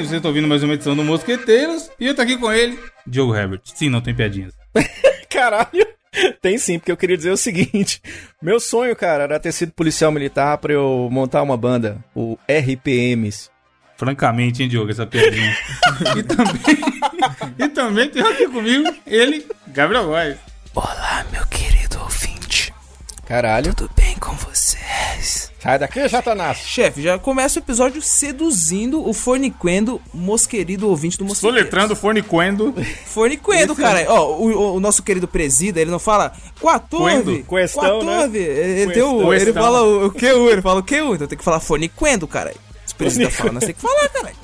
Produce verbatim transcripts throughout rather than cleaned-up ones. Hari, vocês estão ouvindo mais uma edição do Mosqueteiros. E eu tô aqui com ele, Diogo Herbert. Sim, não tem piadinhas. Caralho, tem sim, porque eu queria dizer o seguinte. Meu sonho, cara, era ter sido policial militar pra eu montar uma banda, o R P Ms. Francamente, hein, Diogo, essa piadinha. E também, e também tem aqui comigo ele, Gabriel Vaz. Olá, meu querido ouvinte. Caralho. Tudo bem com vocês? Sai daqui, Satanás. Chefe, já começa o episódio seduzindo o Forniquendo, mosquerido ouvinte do Mosqueiro. Soletrando Forniquendo. Forniquendo, cara. Ó, o, o nosso querido presida, ele não fala quatorze. Questão, quatorze. Né? Ele, tem o, ele fala o, o Q U, ele fala o Q U. Então tem que falar Forniquendo, cara. Os presida falam, não sei o que falar, caralho.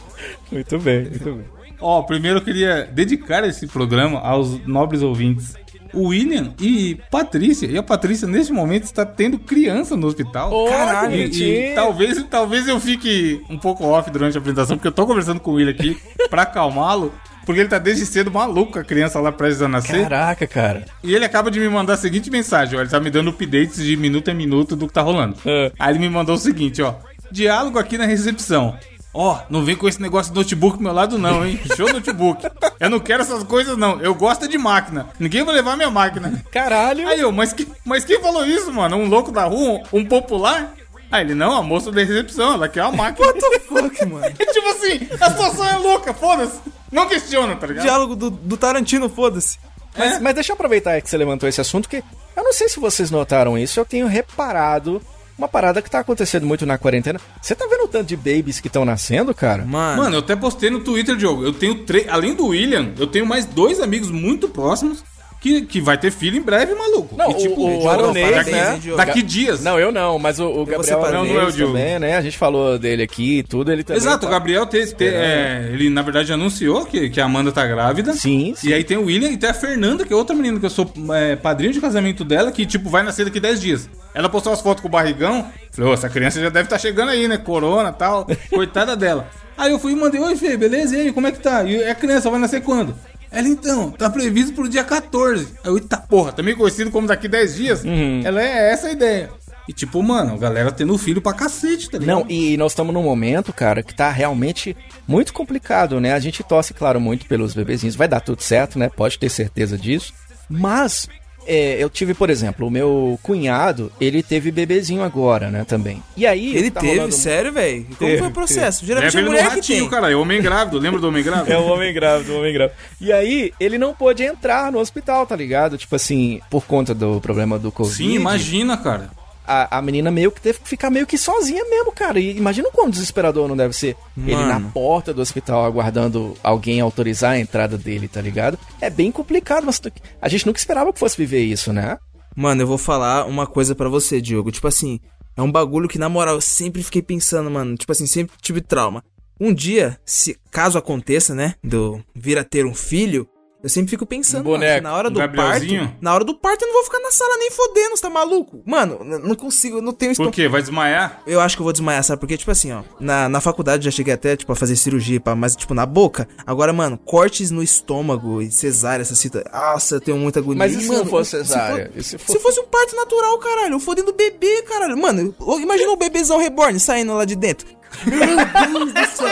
Muito bem, muito bem. Ó, primeiro eu queria dedicar esse programa aos nobres ouvintes. William e Patrícia. E a Patrícia, neste momento, está tendo criança no hospital. Oh, caralho, e, e talvez, talvez eu fique um pouco off durante a apresentação, porque eu tô conversando com o William aqui pra acalmá-lo, porque ele tá desde cedo maluco, a criança lá prestes a nascer. Caraca, cara. E ele acaba de me mandar a seguinte mensagem, ó. Ele tá me dando updates de minuto a minuto do que tá rolando. Uh. Aí ele me mandou o seguinte, ó. Diálogo aqui na recepção. Ó, oh, não vem com esse negócio de notebook do meu lado não, hein? Show notebook. Eu não quero essas coisas não, eu gosto de máquina. Ninguém vai levar minha máquina. Caralho. Aí eu, mas, que, mas quem falou isso, mano? Um louco da rua? Um popular? Aí ele, não, a moça da recepção, ela quer uma máquina. What the fuck, mano? É tipo assim, a situação é louca, foda-se. Não questiona, tá ligado? Diálogo do, do Tarantino, foda-se. Mas, é? mas deixa eu aproveitar que você levantou esse assunto, que eu não sei se vocês notaram isso, eu tenho reparado... Uma parada que tá acontecendo muito na quarentena. Você tá vendo o tanto de babies que estão nascendo, cara? Mano. Mano, eu até postei no Twitter, Diogo. Eu tenho três... Além do William, eu tenho mais dois amigos muito próximos que, que vai ter filho em breve, maluco. Não, e, tipo, o, o Aronês, daqui, né? Daqui dias. Não, eu não, mas o, o Gabriel não, não é o Diogo. Também, né? A gente falou dele aqui e tudo, ele também... Exato, tá... o Gabriel, te, te, é. É, ele na verdade anunciou que, que a Amanda tá grávida. Sim, sim. E aí tem o William e tem a Fernanda, que é outra menina que eu sou é, padrinho de casamento dela, que, tipo, vai nascer daqui dez dias. Ela postou as fotos com o barrigão. Falei, ô, essa criança já deve estar tá chegando aí, né? Corona e tal. Coitada dela. Aí eu fui e mandei, oi, Fê, beleza? E aí, como é que tá? E a criança vai nascer quando? Ela, então, tá previsto pro dia quatorze. Aí eu, eita porra, também conhecido como daqui dez dias. Uhum. Ela é essa a ideia. E tipo, mano, a galera tendo filho pra cacete, tá ligado? Não, e nós estamos num momento, cara, que tá realmente muito complicado, né? A gente torce, claro, muito pelos bebezinhos. Vai dar tudo certo, né? Pode ter certeza disso. Mas... É, eu tive, por exemplo, o meu cunhado, ele teve bebezinho agora, né, também. E aí... Ele tá teve, rolando... sério, velho? Como teve, foi o processo? Teve. Geralmente é mulher no ratinho, que tem. Cara, é o homem grávido, lembra do homem grávido? É o homem grávido, o homem grávido. E aí, ele não pôde entrar no hospital, tá ligado? Tipo assim, por conta do problema do Covid. Sim, imagina, cara. A, a menina meio que teve que ficar meio que sozinha mesmo, cara. E imagina o quão desesperador não deve ser. Mano. Ele na porta do hospital aguardando alguém autorizar a entrada dele, tá ligado? É bem complicado, mas a gente nunca esperava que fosse viver isso, né? Mano, eu vou falar uma coisa pra você, Diogo. Tipo assim, é um bagulho que, na moral, eu sempre fiquei pensando, mano. Tipo assim, sempre tive trauma. Um dia, se caso aconteça, né, do vir a ter um filho... Eu sempre fico pensando, um mano, que na hora do parto... Na hora do parto eu não vou ficar na sala nem fodendo, você tá maluco? Mano, não consigo, eu não tenho... Por quê? Vai desmaiar? Eu acho que eu vou desmaiar, sabe? Porque, tipo assim, ó... Na, na faculdade já cheguei até, tipo, a fazer cirurgia, pá, mas, tipo, na boca... Agora, mano, cortes no estômago e cesárea, essa cita... Nossa, eu tenho muita agonia. Mas e se mano, não fosse cesárea? Se, for, se, for... se fosse um parto natural, caralho, eu fodendo o bebê, caralho. Mano, imagina o bebezão reborn saindo lá de dentro. Meu Deus do céu.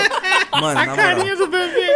Mano, a na carinha moral, do bebê...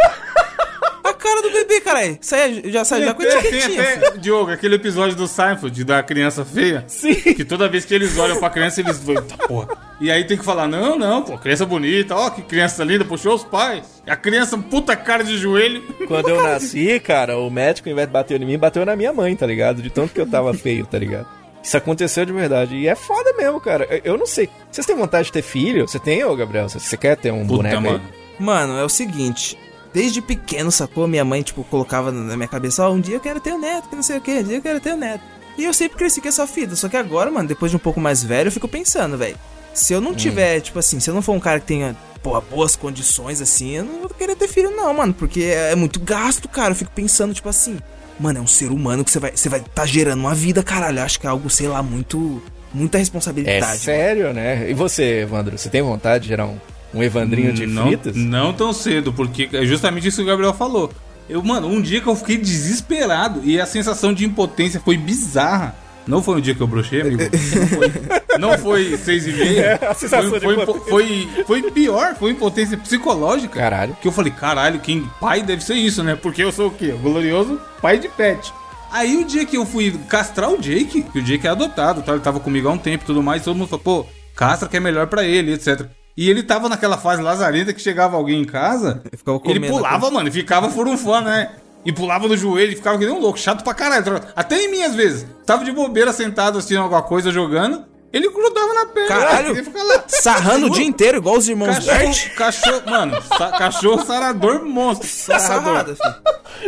A cara do bebê, caralho. Sai, já sai já com etiquetinha. Tem até, Diogo, aquele episódio do Seinfeld, da criança feia. Sim. Que toda vez que eles olham pra criança, eles... Eita, porra. E aí tem que falar, não, não, pô, criança bonita. Ó, que criança linda, puxou os pais. A criança, puta cara de joelho. Quando eu nasci, cara, o médico, ao invés de bater em mim, bateu na minha mãe, tá ligado? De tanto que eu tava feio, tá ligado? Isso aconteceu de verdade. E é foda mesmo, cara. Eu não sei. Vocês têm vontade de ter filho? Você tem, ô, Gabriel? Você quer ter um puta boneco mano. Aí? Mano, é o seguinte... Desde pequeno, sacou? Minha mãe, tipo, colocava na minha cabeça, ó, oh, um dia eu quero ter um neto, que não sei o que, um dia eu quero ter um neto. E eu sempre cresci com essa fita, só que agora, mano, depois de um pouco mais velho, eu fico pensando, velho, se eu não tiver, hum. tipo assim, se eu não for um cara que tenha, porra, boas condições, assim, eu não vou querer ter filho não, mano, porque é muito gasto, cara, eu fico pensando, tipo assim, mano, é um ser humano que você vai, você vai tá gerando uma vida, caralho, eu acho que é algo, sei lá, muito, muita responsabilidade. É sério, mano. Né? E você, Evandro, você tem vontade de gerar um... Um evandrinho de não, fritas? Não tão cedo, porque é justamente isso que o Gabriel falou. Eu, mano, um dia que eu fiquei desesperado e a sensação de impotência foi bizarra. Não foi um dia que eu brochei, amigo. Não foi seis e meia. Foi, foi, foi, foi, foi pior, foi impotência psicológica. Caralho. Que eu falei, caralho, quem pai deve ser isso, né? Porque eu sou o quê? O glorioso pai de pet. Aí o dia que eu fui castrar o Jake, que o Jake é adotado, tá? Ele tava comigo há um tempo e tudo mais, todo mundo falou, pô, castra que é melhor pra ele, etcétera. E ele tava naquela fase lazarenta que chegava alguém em casa, ele pulava, mano, e ficava furunfando, né? E pulava no joelho e ficava que nem um louco, chato pra caralho. Até em mim, às vezes. Tava de bobeira sentado assistindo alguma coisa, jogando, ele grudava na perna. Caralho, ele ficava lá, sarrando o dia inteiro, igual os irmãos Bert. Cachorro, mano, sa- cachorro sarador monstro. Sarrador.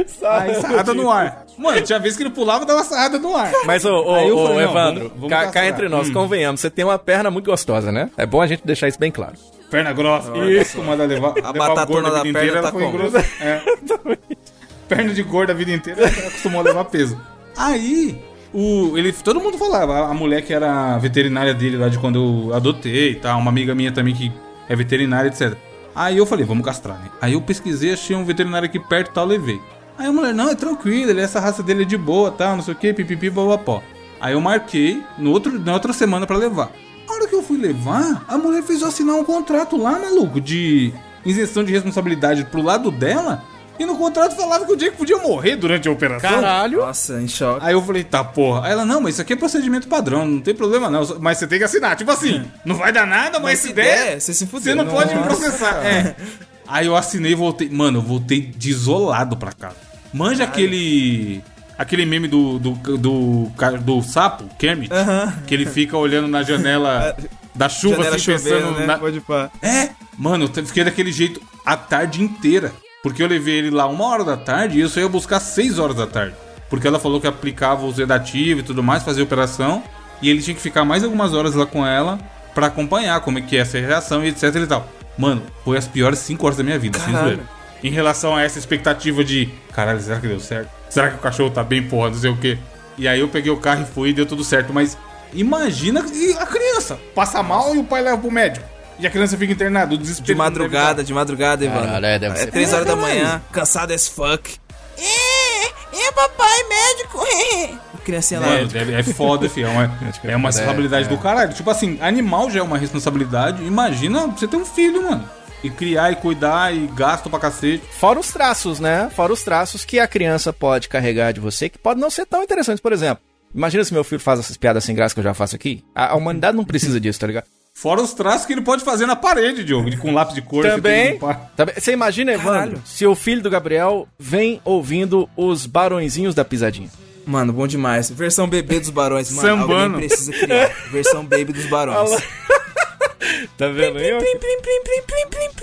Sarrada, aí, sarrada no ar. Mano, tinha vez que ele pulava e dava sarrada no ar. Mas, ô, ô, falei, ô Evandro, vamos, vamos cá, cá entre nós, hum. convenhamos, você tem uma perna muito gostosa, né? É bom a gente deixar isso bem claro. Perna grossa. Isso, como ela levar, a levar batatona da perna inteira, tá com grossa. É. Perna de gorda a vida inteira, ela acostumou a levar peso. Aí, o, ele, todo mundo falava, a, a mulher que era veterinária dele lá de quando eu adotei e tal, uma amiga minha também que é veterinária, etcétera. Aí eu falei, vamos castrar, né? Aí eu pesquisei, achei um veterinário aqui perto e tal, levei. Aí a mulher, não, é tranquilo, ele, essa raça dele é de boa, tal, não sei o que, pipipi, babapó. Aí eu marquei no outro, na outra semana pra levar. A hora que eu fui levar, a mulher fez eu assinar um contrato lá, maluco, de isenção de responsabilidade pro lado dela. E no contrato falava que o Jake podia morrer durante a operação. Caralho. Nossa, em choque. Aí eu falei, tá, porra. Aí ela, não, mas isso aqui é procedimento padrão, não tem problema não. Mas você tem que assinar. Tipo assim, não vai dar nada, mas, mas se der, der, você se fudeu. Você não, não pode me processar. É. Aí eu assinei e voltei. Mano, eu voltei desolado pra casa. Manja Caralho. aquele... Aquele meme do, do, do, do sapo, Kermit, uh-huh. que ele fica olhando na janela da chuva, janela assim, chovendo, pensando... Né? Na... Pode pá. É. Mano, eu fiquei daquele jeito a tarde inteira. Porque eu levei ele lá uma hora da tarde e eu só ia buscar seis horas da tarde. Porque ela falou que aplicava os sedativos e tudo mais, fazia operação. E ele tinha que ficar mais algumas horas lá com ela pra acompanhar como é que é essa reação e etc e tal. Mano, foi as piores cinco horas da minha vida, sem zoeira. Em relação a essa expectativa de... Caralho, será que deu certo? Será que o cachorro tá bem, porra, não sei o quê? E aí eu peguei o carro e fui e deu tudo certo. Mas imagina a criança passa mal e o pai leva pro médico. E a criança fica internada, o desespero. De madrugada, de madrugada, Ivan. Caralho, é, deve ser. É três horas da manhã, cansado as fuck. É, é papai, médico. É. Criancinha lá. É, é foda, fião. É, é uma responsabilidade é, é. do caralho. Tipo assim, animal já é uma responsabilidade. Imagina você ter um filho, mano. E criar, e cuidar, e gasto pra cacete. Fora os traços, né? Fora os traços que a criança pode carregar de você, que pode não ser tão interessante, por exemplo. Imagina se meu filho faz essas piadas sem graça que eu já faço aqui. A, a humanidade não precisa disso, tá ligado? Fora os traços que ele pode fazer na parede, Diogo, com lápis de cor. Também. Você imagina, Evandro, Caralho. se o filho do Gabriel vem ouvindo os Barõezinhos da Pisadinha. Mano, bom demais. Versão bebê dos Barões, mano. Sambando. Alguém precisa criar. Versão baby dos Barões. Tá vendo aí?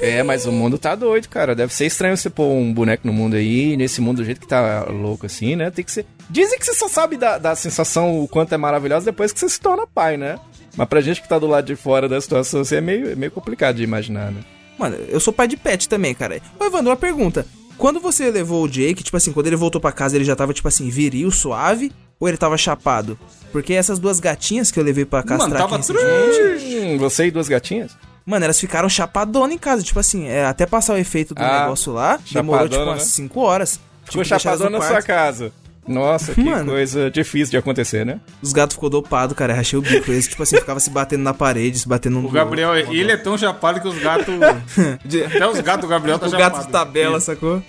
É, mas o mundo tá doido, cara. Deve ser estranho você pôr um boneco no mundo aí, nesse mundo do jeito que tá louco assim, né? Tem que ser... Dizem que você só sabe da, da sensação, o quanto é maravilhosa, depois que você se torna pai, né? Mas pra gente que tá do lado de fora da situação, assim, é meio, é meio complicado de imaginar, né? Mano, eu sou pai de pet também, cara. Ô, Evandro, uma pergunta. Quando você levou o Jake, tipo assim, quando ele voltou pra casa, ele já tava, tipo assim, viril, suave? Ou ele tava chapado? Porque essas duas gatinhas que eu levei pra castrar... Mano, tava triste! Você e duas gatinhas? Mano, elas ficaram chapadonas em casa, tipo assim, é, até passar o efeito do ah, negócio lá, demorou, tipo, né? umas cinco horas. Ficou tipo, chapadona na sua casa. Nossa, que Mano, coisa difícil de acontecer, né? Os gatos ficou dopado, cara. Rachei o bico. Eles, tipo assim, ficava se batendo na parede, se batendo no... O Gabriel, outro, ele é tão chapado que os gatos... de... Até os gatos do Gabriel tá chapado. O gato de tabela, sacou?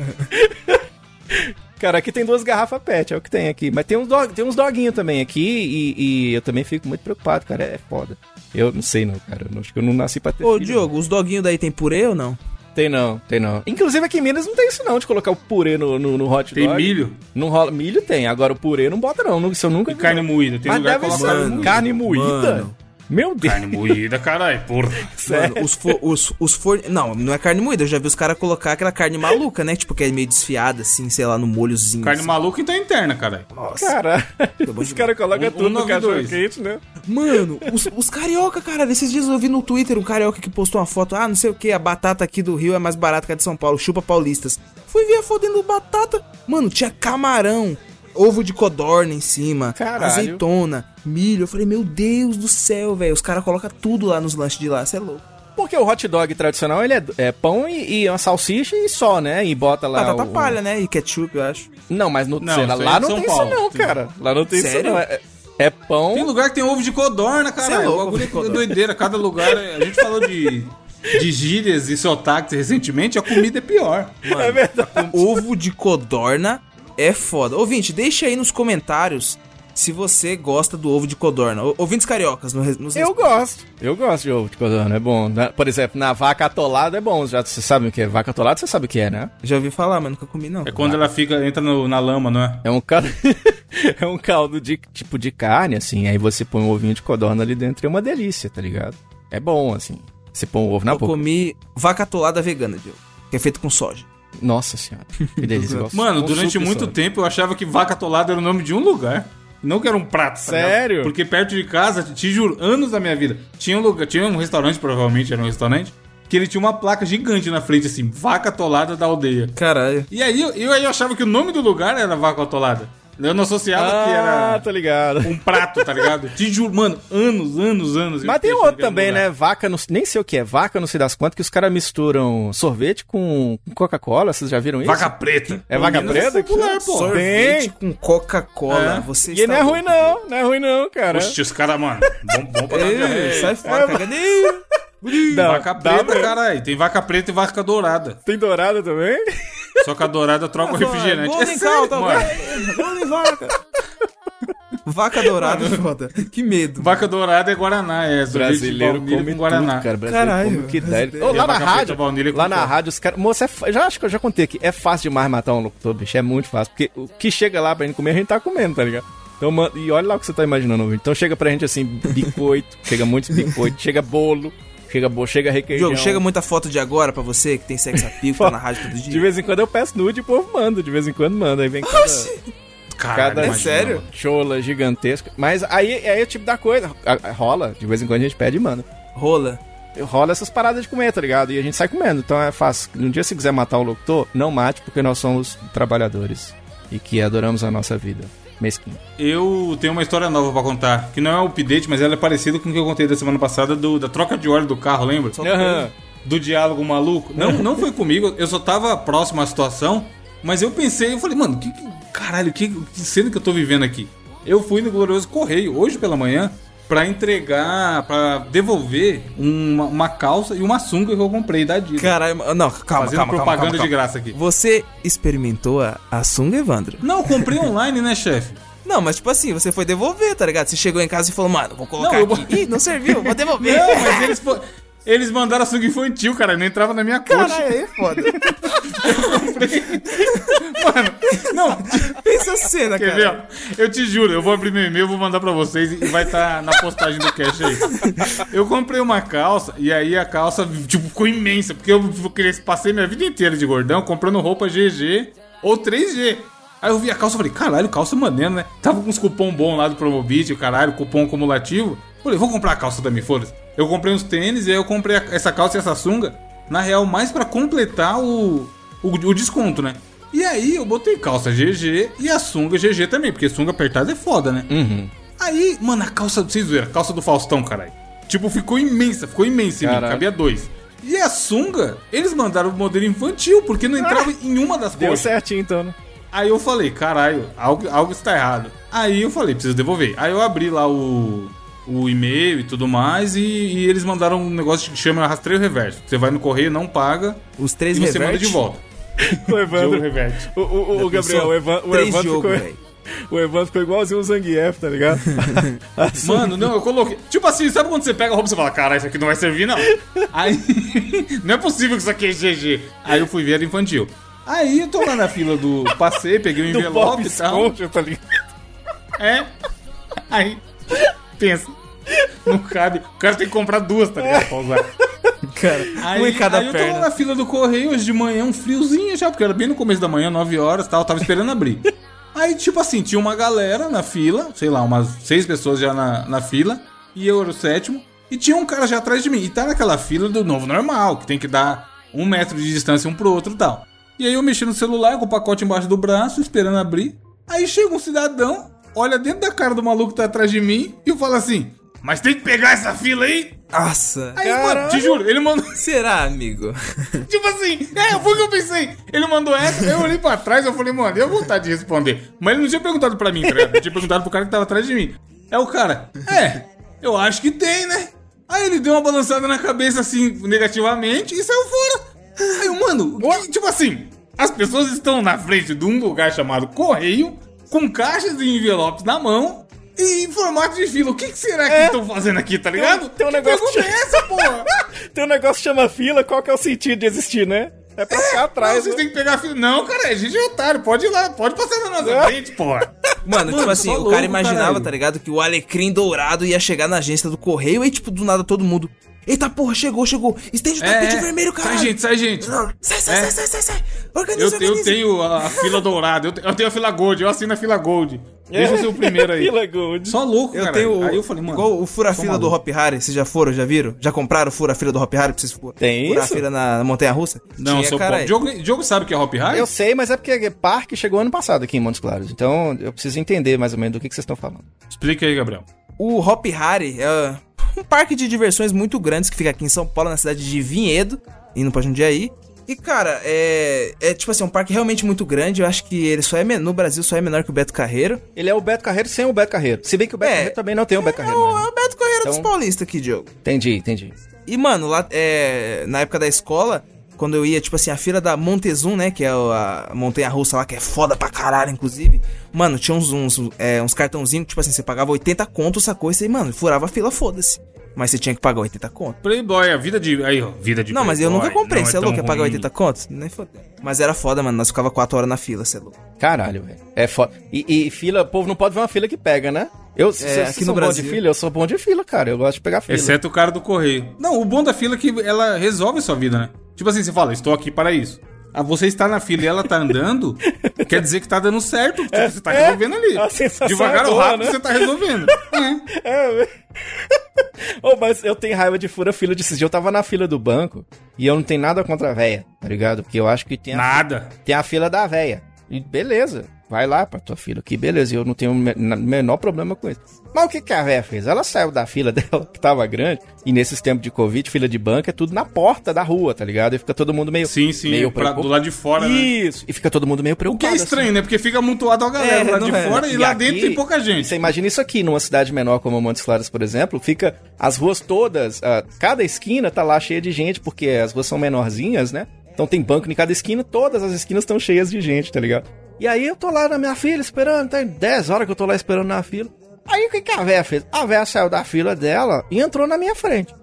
Cara, aqui tem duas garrafas pet, é o que tem aqui. Mas tem uns, dog... tem uns doguinhos também aqui e, e eu também fico muito preocupado, cara. É foda. Eu não sei, não, cara. Eu acho que eu não nasci pra ter Ô, filho, Diogo, não. Os doguinhos daí tem purê ou não? Tem não, tem não. Inclusive aqui em Minas não tem isso não, de colocar o purê no, no, no hot dog. Tem milho? Não rola. Milho tem, agora o purê não bota não, isso eu nunca e vi. Carne moída, tem Mas lugar deve que coloca ser carne moída? Mano. Meu Deus. Carne moída, caralho, porra. Sério? Mano, os for, os, os for... Não, não é carne moída, eu já vi os caras colocar aquela carne maluca, né? Tipo, que é meio desfiada, assim, sei lá, no molhozinho. Carne assim. maluca e tá interna, caralho. Nossa. Caralho. Os caras colocam um, tudo um no cachorro quente, né? Mano, os, os carioca, cara, esses dias eu vi no Twitter um carioca que postou uma foto, ah, não sei o que, a batata aqui do Rio é mais barata que a de São Paulo, chupa paulistas. Fui ver a foto dentro do batata, mano, tinha camarão, ovo de codorna em cima, Caralho. azeitona, milho. Eu falei, meu Deus do céu, velho, os caras colocam tudo lá nos lanches de lá, cê é louco. Porque o hot dog tradicional, ele é, é pão e, e uma salsicha e só, né? E bota lá Batata o... palha, né? E ketchup, eu acho. Não, mas no, não, sei, lá, lá não São tem Paulo, isso não, cara. Lá não tem Sério? isso não. É, É pão. Tem lugar que tem ovo de codorna, cara. É ovo de codorna. Doideira. Cada lugar. A gente falou de, de gírias e sotaques recentemente. A comida é pior. Mano, é verdade. Ovo de codorna é foda. Ouvinte, deixa aí nos comentários se você gosta do ovo de codorna. Ouvintes cariocas. No, nos eu gosto. Eu gosto de ovo de codorna. É bom. Por exemplo, na vaca atolada é bom. Já você sabe o que é? Vaca atolada você sabe o que é, né? Já ouvi falar, mas nunca comi, não. É quando ela fica, entra no, na lama, não é? É um caldo, é um caldo de tipo de carne, assim. Aí você põe um ovinho de codorna ali dentro e é uma delícia, tá ligado? É bom, assim. Você põe um ovo na eu boca. Eu comi vaca atolada vegana, Diogo. Que é feito com soja. Nossa senhora. Que delícia. Mano, durante muito soja. Tempo eu achava que vaca atolada era o nome de um lugar. Não que era um prato, sério? Tá, porque perto de casa, te juro, anos da minha vida, tinha um lugar, tinha um restaurante, provavelmente era um restaurante, que ele tinha uma placa gigante na frente, assim, vaca atolada da aldeia. Caralho. E aí eu, eu, eu achava que o nome do lugar era vaca atolada. Eu não associava ah, que era... Ah, tá ligado. Um prato, tá ligado? Te juro, mano, anos, anos, anos. Mas tem outro também, lugar. Né? Vaca, no, nem sei o que é. Vaca, não sei das quantas, que os caras misturam sorvete com Coca-Cola. Vocês já viram isso? Vaca preta. É vaca preta? É popular, pô. Sorvete bem... com Coca-Cola. É. Você e não é ruim, não. Não é ruim, não, cara. Oxe, os caras, mano. Bom, bom pra nada. Sai fora, cagadinho. Não, vaca preta, caralho. Tem vaca preta e vaca dourada. Tem dourada também? Só que a dourada troca o refrigerante. Golden é Cow, talvez. Golden Vaca. Vaca dourada é foda. Que medo. Vaca dourada é Guaraná. É brasileiro come Guaraná. Tudo, cara. Brasileiro caralho. Come que dá. Ele... Oh, lá na rádio, preta, lá na rádio, os caras... Moça, é... já acho que eu já contei aqui. É fácil demais matar um locutor, bicho. É muito fácil. Porque o que chega lá pra gente comer, a gente tá comendo, tá ligado? Então, man... E olha lá o que você tá imaginando, ouvinte. Então chega pra gente, assim, bicoito. Chega muitos bicoito. Chega bolo. Chega boa, chega requeijão. Diogo, chega muita foto de agora pra você, que tem sex appeal, que tá na rádio todo dia. De vez em quando eu peço nude e o povo manda, de vez em quando manda. Aí vem cada... Caralho, cada é sério? Chola gigantesca. Mas aí, aí é o tipo da coisa. Rola, de vez em quando a gente pede e manda. Rola? Rola essas paradas de comer, tá ligado? E a gente sai comendo, então é fácil. Um dia se quiser matar o locutor, não mate, porque nós somos trabalhadores. E que adoramos a nossa vida. Mesquinho. Eu tenho uma história nova pra contar, que não é um update, mas ela é parecida com o que eu contei da semana passada, do, da troca de óleo do carro, lembra? Uhum. Do diálogo maluco. Não, não foi comigo, eu só tava próximo à situação, mas eu pensei, eu falei, mano, que, que caralho, que, que cena que eu tô vivendo aqui? Eu fui no Glorioso Correio, hoje pela manhã, pra entregar, pra devolver uma, uma calça e uma sunga que eu comprei da Adidas. Caralho, não, calma, fazendo calma, propaganda calma, calma. De graça aqui. Você experimentou a, a sunga, Evandro? Não, eu comprei online, né, chefe? Não, mas tipo assim, você foi devolver, tá ligado? Você chegou em casa e falou, mano, vou colocar não, aqui. Eu... Ih, não serviu, vou devolver. Não, mas eles, eles mandaram a sunga infantil, cara, não entrava na minha coxa. Caralho, aí é foda. Eu comprei... Mano, não, pensa a cena, quer cara. Ver, ó, eu te juro, eu vou abrir meu e-mail, vou mandar pra vocês e vai estar tá na postagem do cash aí. Eu comprei uma calça e aí a calça, tipo, ficou imensa, porque eu passei minha vida inteira de gordão comprando roupa G G ou três G. Aí eu vi a calça e falei, caralho, calça maneira, né? Tava com uns cupom bom lá do Promobit, caralho, cupom acumulativo. Falei, vou comprar a calça também, foda-se. Eu comprei uns tênis e aí eu comprei a, essa calça e essa sunga, na real, mais pra completar o, o, o desconto, né? E aí eu botei calça G G e a sunga G G também, porque sunga apertada é foda, né? Uhum. Aí, mano, a calça, vocês viram, a calça do Faustão, caralho. Tipo, ficou imensa, ficou imensa em mim, cabia dois. E a sunga, eles mandaram o modelo infantil, porque não entrava ah, em uma das coisas. Deu certinho, então, né? Aí eu falei, caralho, algo, algo está errado. Aí eu falei, preciso devolver. Aí eu abri lá o, o e-mail e tudo mais, e, e eles mandaram um negócio que chama rastreio reverso. Você vai no correio, não paga, os três e você manda de volta. O Evandro, o, o, o Gabriel, o, Evan, o, Evandro jogo, ficou, o Evandro ficou igualzinho o Zangief, tá ligado? Mano, não, eu coloquei tipo assim, sabe quando você pega a roupa e você fala, caralho, isso aqui não vai servir não. Aí não é possível que isso aqui é G G. Aí eu fui ver, era infantil. Aí eu tô lá na fila do passei, peguei um envelope e tal. Esconde, tá ligado? É, aí pensa, não cabe, o cara tem que comprar duas, tá ligado, pra usar. Cara, aí, um em cada aí perna. Eu tava na fila do correio hoje de manhã, um friozinho já, porque era bem no começo da manhã, nove horas e tal, tava esperando abrir. Aí, tipo assim, tinha uma galera na fila, sei lá, umas seis pessoas já na, na fila, e eu era o sétimo, e tinha um cara já atrás de mim, e tá naquela fila do novo normal, que tem que dar um metro de distância um pro outro e tal. E aí eu mexi no celular, com o pacote embaixo do braço, esperando abrir, aí chega um cidadão, olha dentro da cara do maluco que tá atrás de mim, e fala assim... Mas tem que pegar essa fila aí? Nossa. Aí, caralho. Mano, te juro, ele mandou... Será, amigo? Tipo assim, é, foi o que eu pensei. Ele mandou essa, eu olhei pra trás, eu falei, mano, eu vontade de responder. Mas ele não tinha perguntado pra mim, cara. Ele tinha perguntado pro cara que tava atrás de mim. É o cara, é, eu acho que tem, né? Aí ele deu uma balançada na cabeça, assim, negativamente, e saiu fora. Aí eu, mano, que, tipo assim, as pessoas estão na frente de um lugar chamado Correio, com caixas e envelopes na mão, e em formato de fila. O que, que será que é. estão fazendo aqui, tá ligado? Tem um, tem um negócio que pergunta é essa, porra? Tem um negócio que chama fila, qual que é o sentido de existir, né? É pra ficar é, atrás, não, vocês né? têm que pegar a fila. Não, cara, é gente de otário, pode ir lá, pode passar na nossa frente, porra. Mano, mano, tipo assim, louco, o cara imaginava, caralho. tá ligado, que o Alecrim Dourado ia chegar na agência do Correio e, tipo, do nada todo mundo... Eita, porra, chegou, chegou. Estende o é, tapete é. vermelho, cara. Sai, gente, sai, gente. Sai, sai, é. sai, sai, sai, sai. Organiza, eu, organiza. Eu tenho a, a fila dourada, eu, te, eu tenho a fila gold, eu assino a fila gold. Deixa eu ser o primeiro aí. Fila gold. Só louco, cara. Eu tenho aí eu falei, mano, igual o fura-fila do Hopi Hari, vocês já foram, já viram? Já compraram o fura-fila do Hopi Hari pra vocês furar? Tem fura isso? Fura-fila na montanha-russa? Não, sou pobre. Diogo, Diogo sabe o que é Hopi Hari? Eu sei, mas é porque parque chegou ano passado aqui em Montes Claros. Então eu preciso entender mais ou menos do que, que vocês estão falando. Explica aí, Gabriel. O Hopi Hari é um parque de diversões muito grande que fica aqui em São Paulo, na cidade de Vinhedo, indo pra Jundiaí. E, cara, é, é tipo assim, um parque realmente muito grande. Eu acho que ele só é menor, no Brasil só é menor que o Beto Carreiro. Ele é o Beto Carreiro sem o Beto Carreiro. Se bem que o Beto é, Carreiro também não tem o Beto é Carreiro. O, né? É o Beto Carreiro então... dos paulistas aqui, Diogo. Entendi, entendi. E, mano, lá é, na época da escola, quando eu ia, tipo assim, a fila da Montezum, né, que é a montanha-russa lá, que é foda pra caralho, inclusive. Mano, tinha uns, uns, é, uns cartãozinhos, tipo assim, você pagava oitenta conto, sacou? E você, mano, furava a fila, foda-se. Mas você tinha que pagar oitenta conto. Playboy, a vida de... Aí, ó, vida de Não, Playboy, mas eu nunca comprei, você é louco? Ia pagar oitenta conto? Nem fodeu. Mas era foda, mano. Nós ficava quatro horas na fila, você é louco. Caralho, velho. É foda. E, e fila, o povo não pode ver uma fila que pega, né? Eu, se é, aqui no Brasil. De fila, eu sou bom de fila, cara. Eu gosto de pegar fila. Exceto o cara do correio. Não, o bom da fila é que ela resolve a sua vida, né? Tipo assim, você fala, estou aqui para isso. Ah, você está na fila e ela tá andando, quer dizer que tá dando certo. Tipo, é, você tá resolvendo ali. Devagar ou rápido, né? Você tá resolvendo. É, é oh, mas eu tenho raiva de fura-fila de esses dias. Eu tava na fila do banco e eu não tenho nada contra a véia, tá ligado? Porque eu acho que tem a nada. Fila, tem a fila da véia. E beleza, vai lá pra tua fila, que beleza. Eu não tenho o me- menor problema com isso. Mas o que, que a véia fez? Ela saiu da fila dela, que tava grande, e nesses tempos de Covid, fila de banco é tudo na porta da rua, tá ligado? E fica todo mundo meio... Sim, sim, meio pra, do lado de fora, isso. né? Isso, e fica todo mundo meio preocupado. O que é estranho, assim, né? Porque fica amontoado a galera é, lá de é. fora e, e lá aqui, dentro tem pouca gente. Você imagina isso aqui, numa cidade menor como Montes Claros, por exemplo, fica as ruas todas, a, cada esquina tá lá cheia de gente, porque as ruas são menorzinhas, né? Então tem banco em cada esquina, todas as esquinas estão cheias de gente, tá ligado? E aí eu tô lá na minha fila esperando, tem dez horas que eu tô lá esperando na fila. Aí o que, que a véia fez? A véia saiu da fila dela e entrou na minha frente.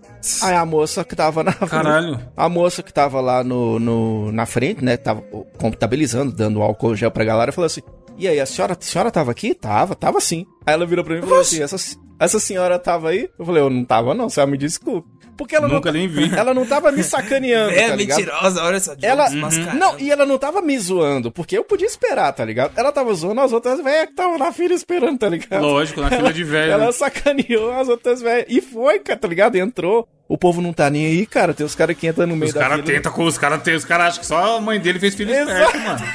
Aí a moça que tava na Caralho. Frente, a moça que tava lá no, no, na frente, né, tava contabilizando, dando álcool gel pra galera, falou assim, e aí, a senhora, a senhora tava aqui? Tava, tava sim. Aí ela virou pra mim e falou assim, essa, essa senhora tava aí? Eu falei, eu não tava não, senhora, me desculpe. Porque ela Nunca não, nem vi. Ela não tava me sacaneando, é, tá ligado? É, mentirosa, olha essa ela, uhum. Não, e ela não tava me zoando, porque eu podia esperar, tá ligado? Ela tava zoando as outras velhas que estavam na fila esperando, tá ligado? Lógico, na ela, fila de velha. Ela né? sacaneou as outras velhas. E foi, cara, tá ligado? Entrou. O povo não tá nem aí, cara. Tem os caras que entram no meio os da cara fila. Tenta, os caras tentam, os caras acham que só a mãe dele fez filho esperto, mano.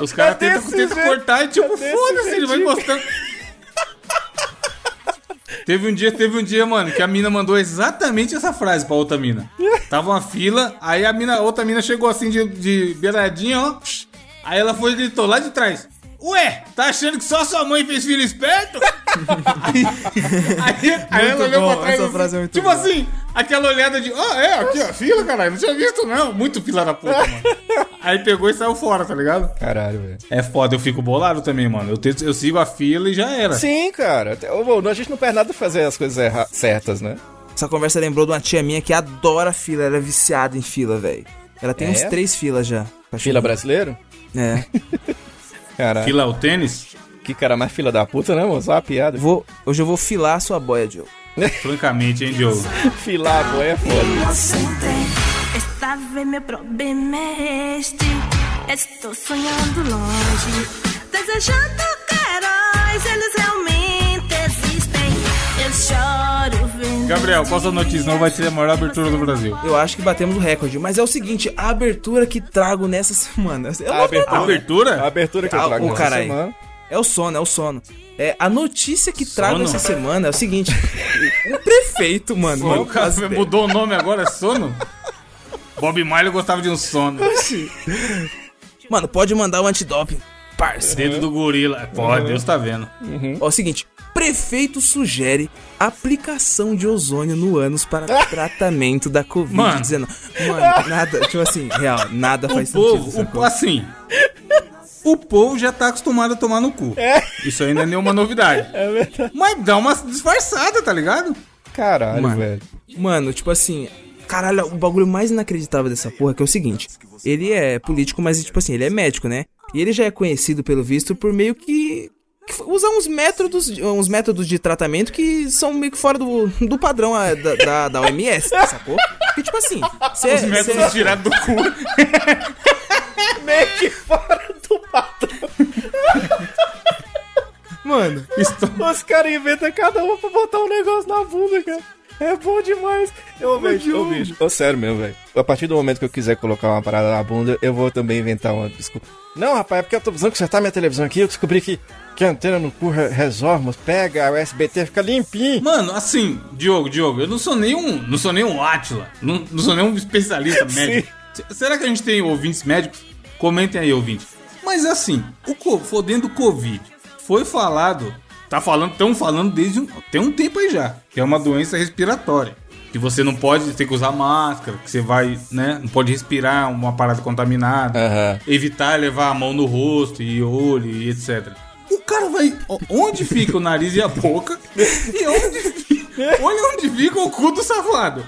Os caras é tentam tenta cortar e tipo, é foda-se, ele vai mostrando... Teve um dia, teve um dia, mano, que a mina mandou exatamente essa frase pra outra mina. Tava uma fila, aí a mina, outra mina chegou assim de, de beiradinha, ó. Aí ela foi e gritou lá de trás. Ué, tá achando que só sua mãe fez filho esperto? aí aí, aí ela olhou pra trás. Essa frase é muito tipo boa. Assim, aquela olhada de, ó, oh, é, aqui a fila, caralho, não tinha visto não. Muito fila da puta, mano. Aí pegou e saiu fora, tá ligado? Caralho, velho. É foda, eu fico bolado também, mano. Eu, te, eu sigo a fila e já era. Sim, cara. A gente não perde nada de fazer as coisas erra- certas, né? Essa conversa lembrou de uma tia minha que adora fila. Ela é viciada em fila, velho. Ela tem é? uns três filas já. Fila brasileiro? É. Caralho. Fila o tênis? Que cara mais fila da puta, né, moço? Só uma piada. Vou, hoje eu vou filar a sua boia, Diogo. Francamente, hein, Diogo? Filar a boia é foda. Esta vez meu problema é este. Estou sonhando longe, desejando heróis, eles realmente existem. Eu choro vendo. Gabriel, qual sua notícia? Não vai ser a maior abertura do Brasil. Eu acho que batemos o recorde, mas é o seguinte, a abertura que trago nessa semana. A abertura? A abertura? A abertura que eu trago ah, nessa carai. semana. É o sono, é o sono. É, a notícia que trago sono? essa semana é o seguinte. O prefeito, mano. Sono, mano cara, você mudou o nome agora, é sono? Bob Marley gostava de um sono. Mano, pode mandar o um antidoping, parça. Dedo do gorila. Pode, uhum. Deus tá vendo. Uhum. Ó, é o seguinte, Prefeito sugere aplicação de ozônio no ânus para tratamento da covid dezenove. Mano, Mano nada, tipo assim, real, nada faz povo, sentido. O, assim, o povo já tá acostumado a tomar no cu. É. Isso ainda é nenhuma novidade. É verdade. Mas dá uma disfarçada, tá ligado? Caralho, mano, velho. Mano, tipo assim... Caralho, o bagulho mais inacreditável dessa porra que é o seguinte. Ele é político, mas tipo assim, ele é médico, né? E ele já é conhecido, pelo visto, por meio que... que usa uns métodos, uns métodos de tratamento que são meio que fora do, do padrão da, da, da O M S, sacou? Porque, tipo assim... Cê, os métodos cê... tirados do cu. Meio que fora do padrão. Mano, estou... os caras inventam cada uma pra botar um negócio na bunda, cara. É bom demais. Eu vejo, eu vejo. Ô, sério mesmo, velho. A partir do momento que eu quiser colocar uma parada na bunda, eu vou também inventar uma. Desculpa. Não, rapaz, é porque eu tô precisando consertar minha televisão aqui. Eu descobri que, que a antena no cu resolve, mas pega, o S B T fica limpinho. Mano, assim, Diogo, Diogo, eu não sou nenhum. Não sou nenhum Átila. Não, não sou nenhum especialista médico. Será que a gente tem ouvintes médicos? Comentem aí, ouvintes. Mas assim, o fodendo Covid foi falado. Tá falando, estão falando desde um, tem um tempo aí já, que é uma doença respiratória. Que você não pode ter que usar máscara, que você vai, né? Não pode respirar uma parada contaminada, uhum. Evitar levar a mão no rosto e olho e etcétera. O cara vai. Onde fica o nariz e a boca? E onde fica, olha onde fica o cu do safado.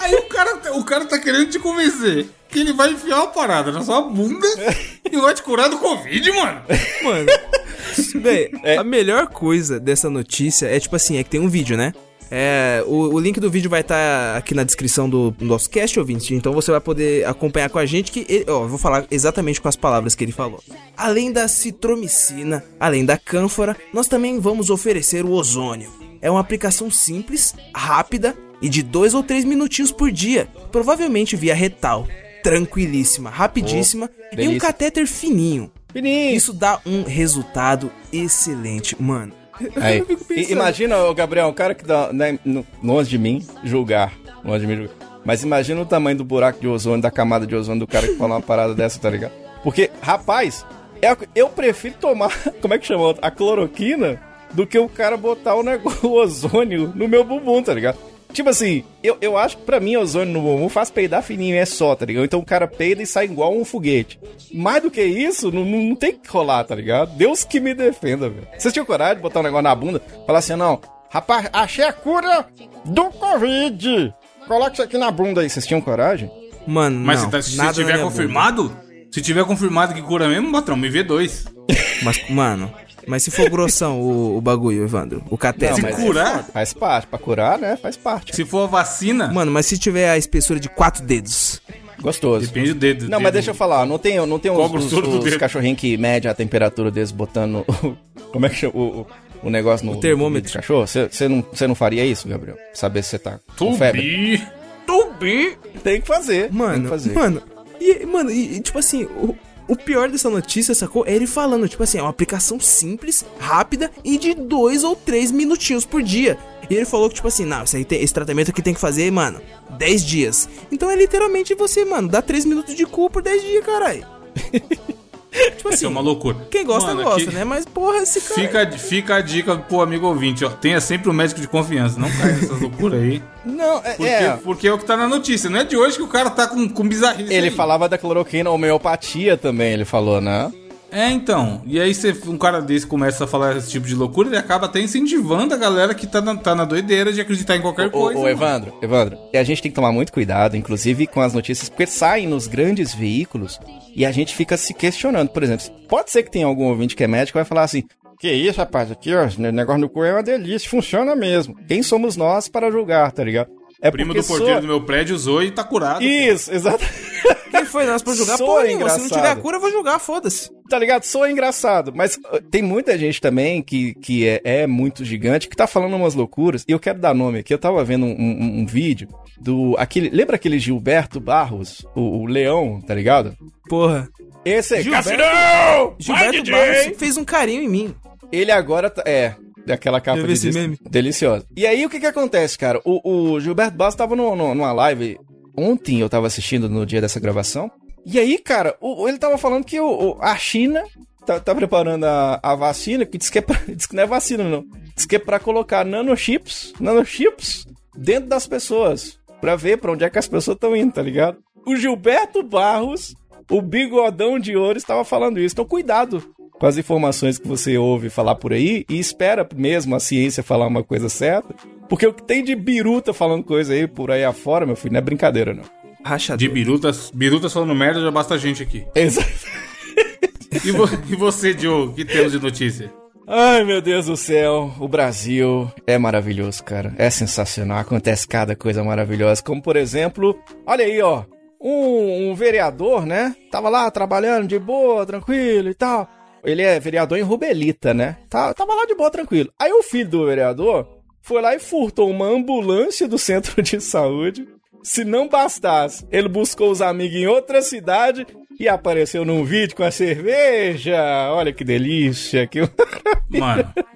Aí o cara, o cara tá querendo te convencer que ele vai enfiar uma parada na sua bunda e vai te curar do Covid, mano. Mano. Bem, é. A melhor coisa dessa notícia é, tipo assim, é que tem um vídeo, né? É, o, o link do vídeo vai estar tá aqui na descrição do, do nosso cast, ouvinte. Então você vai poder acompanhar com a gente que... Ele, ó, vou falar exatamente com as palavras que ele falou. Além da citromicina, além da cânfora, nós também vamos oferecer o ozônio. É uma aplicação simples, rápida e de dois ou três minutinhos por dia. Provavelmente via retal. Tranquilíssima, rapidíssima oh, e delícia. Um catéter fininho. Fininho. Isso dá um resultado excelente, mano. Aí. Eu fico pensando. Imagina, Gabriel, um cara que dá, né, longe de mim julgar, longe de mim julgar. Mas imagina o tamanho do buraco de ozônio, da camada de ozônio do cara que fala uma parada dessa, tá ligado? Porque, rapaz, eu, eu prefiro tomar, como é que chama? A cloroquina do que o cara botar o, negócio, o ozônio no meu bumbum, tá ligado? Tipo assim, eu, eu acho que pra mim ozônio no bumbum faz peidar fininho, é só, tá ligado? Então o cara peida e sai igual um foguete. Mais do que isso, não, não tem que rolar, tá ligado? Deus que me defenda, velho. Vocês tinham coragem de botar um negócio na bunda? Falar assim, não, rapaz, achei a cura do Covid. Coloca isso aqui na bunda aí. Vocês tinham coragem? Mano, mas não. Mas se, tá, se tiver confirmado, bunda. Se tiver confirmado que cura mesmo, patrão, me vê dois. Mas, mano... Mas se for grossão o, o bagulho, Evandro, o catéter... Se curar? É, faz parte, pra curar, né? Faz parte. Se for a vacina... Mano, mas se tiver a espessura de quatro dedos... Gostoso. Depende do dedo. Não, dedo. Mas deixa eu falar, não tem, não tem os, os, os cachorrinhos que medem a temperatura deles botando... Como é que chama? O, o, o negócio no... O termômetro. No cachorro? Você não, não faria isso, Gabriel? Saber se você tá com febre? Tubi! Tem que fazer. Mano, tem que fazer. Mano, e, mano, e tipo assim... O, O pior dessa notícia, sacou? É ele falando, tipo assim, é uma aplicação simples, rápida e de dois ou três minutinhos por dia. E ele falou que, tipo assim, não, esse, tem, esse tratamento aqui tem que fazer, mano, dez dias. Então é literalmente você, mano, dá três minutos de cu por dez dias, caralho. Tipo assim, é uma loucura. Quem gosta, mano, gosta, que... né? Mas, porra, esse cara... Fica, fica a dica pro amigo ouvinte, ó. Tenha sempre um médico de confiança. Não caia nessas loucuras aí. Não, é... Porque é, porque é o que tá na notícia. Não é de hoje que o cara tá com, com bizarrice. Ele aí. Falava da cloroquina, homeopatia também, ele falou, né? É, então. E aí, cê, um cara desse começa a falar esse tipo de loucura, ele acaba até incentivando a galera que tá na, tá na doideira de acreditar em qualquer ô, coisa. Ô, ô Evandro, Evandro, a gente tem que tomar muito cuidado, inclusive com as notícias, porque saem nos grandes veículos e a gente fica se questionando. Por exemplo, pode ser que tenha algum ouvinte que é médico e vai falar assim, que isso, rapaz, aqui, ó, negócio no cu é uma delícia, funciona mesmo. Quem somos nós para julgar, tá ligado? É primo do porteiro sou... do meu prédio usou e tá curado. Isso, exato. Quem foi nós pra julgar? Pô, se não tiver a cura, eu vou julgar, foda-se. Tá ligado? Sou engraçado. Mas uh, tem muita gente também que, que é, é muito gigante, que tá falando umas loucuras. E eu quero dar nome aqui. Eu tava vendo um, um, um vídeo do... Aquele, lembra aquele Gilberto Barros? O, o Leão, tá ligado? Porra. Esse é... Gilberto, Gilberto, Gilberto Barros fez um carinho em mim. Ele agora... Tá, é... Daquela capa de disco, deliciosa. E aí, o que que acontece, cara? O, o Gilberto Barros tava no, no, numa live ontem, eu tava assistindo no dia dessa gravação. E aí, cara, o, ele tava falando que o, o, a China tá, tá preparando a, a vacina, que diz que, é, diz que não é vacina, não. Diz que é pra colocar nanochips, nanochips dentro das pessoas, pra ver pra onde é que as pessoas estão indo, tá ligado? O Gilberto Barros, o bigodão de ouro, estava falando isso. Então cuidado com as informações que você ouve falar por aí e espera mesmo a ciência falar uma coisa certa, porque o que tem de biruta falando coisa aí por aí afora, meu filho, não é brincadeira, não. Rachador. De birutas, birutas falando merda, já basta a gente aqui. Exato. E, vo- e você, Diogo, que temos de notícia? Ai, meu Deus do céu, o Brasil é maravilhoso, cara. É sensacional, acontece cada coisa maravilhosa. Como, por exemplo, olha aí, ó, um, um vereador, né? Tava lá trabalhando de boa, tranquilo e tal. Ele é vereador em Rubelita, né? Tava, tava lá de boa, tranquilo. Aí o filho do vereador foi lá e furtou uma ambulância do centro de saúde. Se não bastasse, ele buscou os amigos em outra cidade e apareceu num vídeo com a cerveja. Olha que delícia, que maravilha. Mano,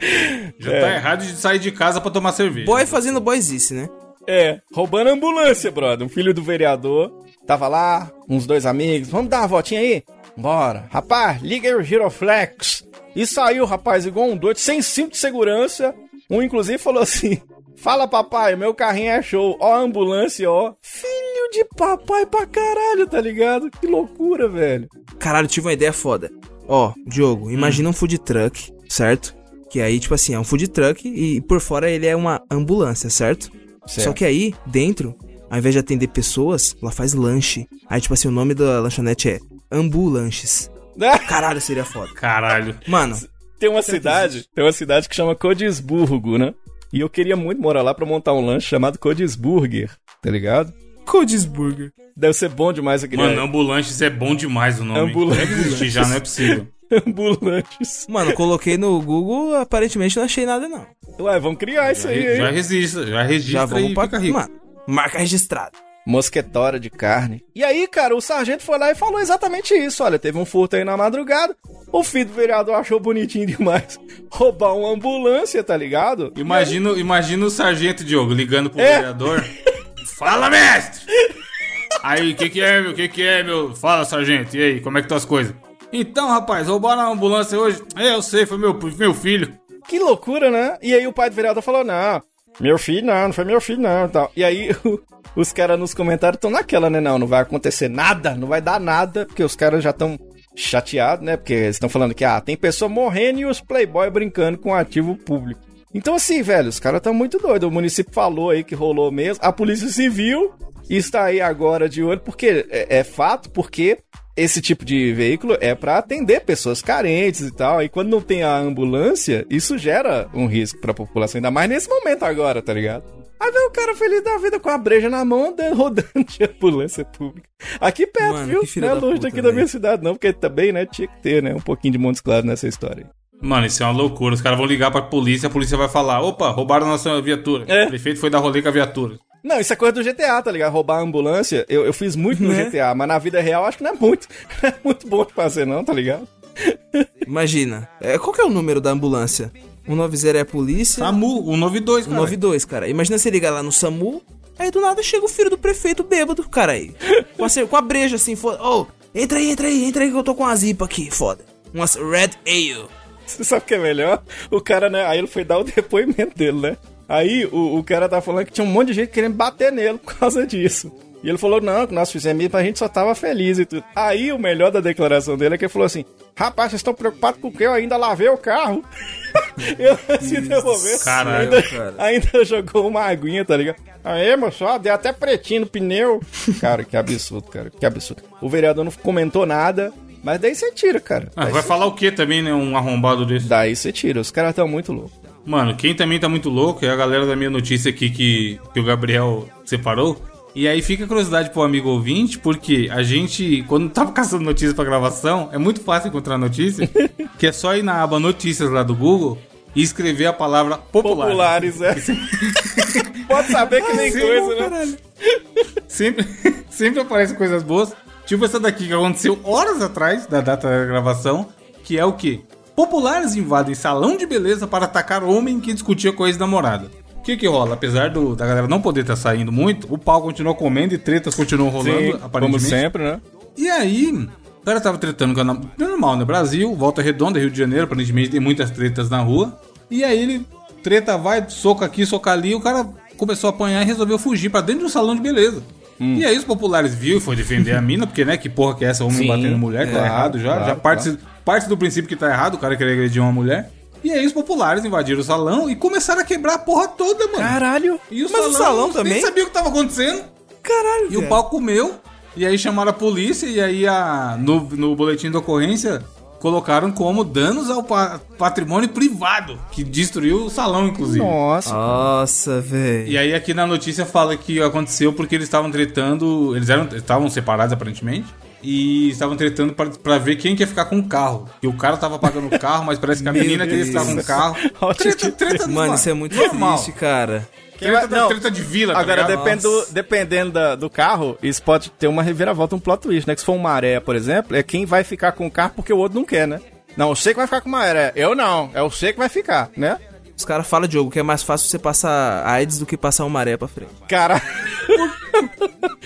já é. Tá errado de sair de casa pra tomar cerveja. Boy fazendo boyzice, né? É, roubando ambulância, brother. Um filho do vereador tava lá, uns dois amigos. Vamos dar uma voltinha aí? Bora. Rapaz, liga aí o Giroflex. E saiu, rapaz, igual um doido, sem cinto de segurança. Um, inclusive, falou assim... Fala, papai, meu carrinho é show. Ó a ambulância, ó. Filho de papai pra caralho, tá ligado? Que loucura, velho. Caralho, tive uma ideia foda. Ó, Diogo, imagina hum. um food truck, certo? Que aí, tipo assim, é um food truck e por fora ele é uma ambulância, certo? certo? Só que aí, dentro, ao invés de atender pessoas, ela faz lanche. Aí, tipo assim, o nome da lanchonete é Ambulanches. Caralho, seria foda. Caralho. Mano. Tem uma cidade, tem uma cidade que chama Codisburgo, né? E eu queria muito morar lá pra montar um lanche chamado Codisburger, tá ligado? Codisburger. Deve ser bom demais aquele... Mano, Ambulanches é bom demais o nome. Ambulanches. Deve existir já, não é possível. Ambulanches. Mano, coloquei no Google, aparentemente não achei nada, não. Ué, vamos criar já isso aí, re- Já registra, já registra já vamos aí, pra... fica rico. Mano, marca registrada. Mosquetora de carne. E aí, cara, o sargento foi lá e falou exatamente isso. Olha, teve um furto aí na madrugada. O filho do vereador achou bonitinho demais roubar uma ambulância, tá ligado? Imagina, aí... imagina o sargento, Diogo, ligando pro é. vereador. Fala, mestre! Aí, o que que é, meu? O que que é, meu? Fala, sargento. E aí, como é que estão as coisas? Então, rapaz, roubaram a ambulância hoje? É, eu sei, foi meu, meu filho. Que loucura, né? E aí o pai do vereador falou, não... Meu filho não, não foi meu filho não, tal. E aí o, os caras nos comentários estão naquela, né? Não, não vai acontecer nada, não vai dar nada, porque os caras já estão chateados, né? Porque eles estão falando que, ah, tem pessoa morrendo e os playboy brincando com o ativo público. Então assim, velho, os caras estão muito doidos. O município falou aí que rolou mesmo, a Polícia Civil está aí agora de olho, porque é, é fato, porque esse tipo de veículo é pra atender pessoas carentes e tal, e quando não tem a ambulância, isso gera um risco pra população, ainda mais nesse momento agora, tá ligado? Aí vem o cara feliz da vida com a breja na mão, rodando de ambulância pública. Aqui perto, mano, viu? Não é longe puta, daqui, né? Da minha cidade, não, porque também, né, tinha que ter, né, um pouquinho de Montes Claros nessa história aí. Mano, isso é uma loucura, os caras vão ligar pra polícia, a polícia vai falar, opa, roubaram a nossa viatura, é. O prefeito foi dar rolê com a viatura. Não, isso é coisa do G T A, tá ligado? Roubar a ambulância, eu, eu fiz muito no é? G T A, mas na vida real acho que não é muito. Não é muito bom de fazer não, tá ligado? Imagina, é, qual que é o número da ambulância? cento e noventa é a polícia... SAMU, cento e noventa e dois, cara. cento e noventa e dois, cara. Imagina você ligar lá no SAMU, aí do nada chega o filho do prefeito bêbado, cara aí. Com a, com a breja assim, foda. Ô, oh, entra aí, entra aí, entra aí que eu tô com uma zipa aqui, foda. Umas Red Ale. Você sabe o que é melhor? O cara, né, aí ele foi dar o depoimento dele, né? Aí o, o cara tá falando que tinha um monte de gente querendo bater nele por causa disso. E ele falou, não, que nós fizemos isso, a gente só tava feliz e tudo. Aí o melhor da declaração dele é que ele falou assim, rapaz, vocês estão preocupados com o que? Eu ainda lavei o carro. Eu se devolver. Caralho, ainda, cara. Ainda jogou uma aguinha, tá ligado? Aí, meu só, deu até pretinho no pneu. Cara, que absurdo, cara, que absurdo. O vereador não comentou nada. Mas daí você tira, cara. Ah, vai falar tira. O que também, né? Um arrombado desse. Daí você tira, os caras tão muito loucos. Mano, quem também tá muito louco é a galera da minha notícia aqui que, que o Gabriel separou. E aí fica a curiosidade pro amigo ouvinte, porque a gente, quando tava caçando notícias pra gravação, é muito fácil encontrar notícia, que é só ir na aba Notícias lá do Google e escrever a palavra populares. Populares, é. Pode saber que nem ah, coisa, não, né? Caralho. Sempre, sempre aparecem coisas boas. Tipo essa daqui que aconteceu horas atrás da data da gravação, que é o quê? Populares invadem salão de beleza para atacar homem que discutia com a ex-namorada. O que que rola? Apesar do, da galera não poder estar tá saindo muito, o pau continua comendo e tretas continuam rolando, sim, aparentemente. Como sempre, né? E aí, o cara tava tretando com a namorada. Normal, né? Brasil, Volta Redonda, Rio de Janeiro, aparentemente tem muitas tretas na rua. E aí ele treta, vai, soco aqui, soco ali. O cara começou a apanhar e resolveu fugir pra dentro de um salão de beleza. Hum. E aí os populares viram e foram defender a mina, porque, né, que porra que é essa? Homem Sim, batendo mulher, que tá é errado, errado já. Claro, já parte, claro. parte do princípio que tá errado, o cara querer agredir uma mulher. E aí os populares invadiram o salão e começaram a quebrar a porra toda, mano. Caralho. E o Mas salão, o salão também? Nem sabia o que tava acontecendo. Caralho, E velho. o pau comeu. E aí chamaram a polícia e aí a, no, no boletim de ocorrência colocaram como danos ao pa- patrimônio privado, que destruiu o salão, inclusive. Nossa, Nossa velho. E aí aqui na notícia fala que aconteceu porque eles estavam tretando, eles eram, estavam separados aparentemente, e estavam tretando pra, pra ver quem quer ficar com o carro. E o cara tava pagando o carro, mas parece que a menina queria ficar com o carro. Treta, treta. Mano, isso é muito difícil, cara. Treta, não, treta de vila, tá Agora, depend do, dependendo da, do carro, isso pode ter uma reviravolta, um plot twist, né? Que se for uma maré, por exemplo, é quem vai ficar com o carro porque o outro não quer, né? Não, eu sei que vai ficar com uma maré. Eu não. É o sei que vai ficar, né? Os caras falam, Diogo, que é mais fácil você passar AIDS do que passar uma maré pra frente. Cara...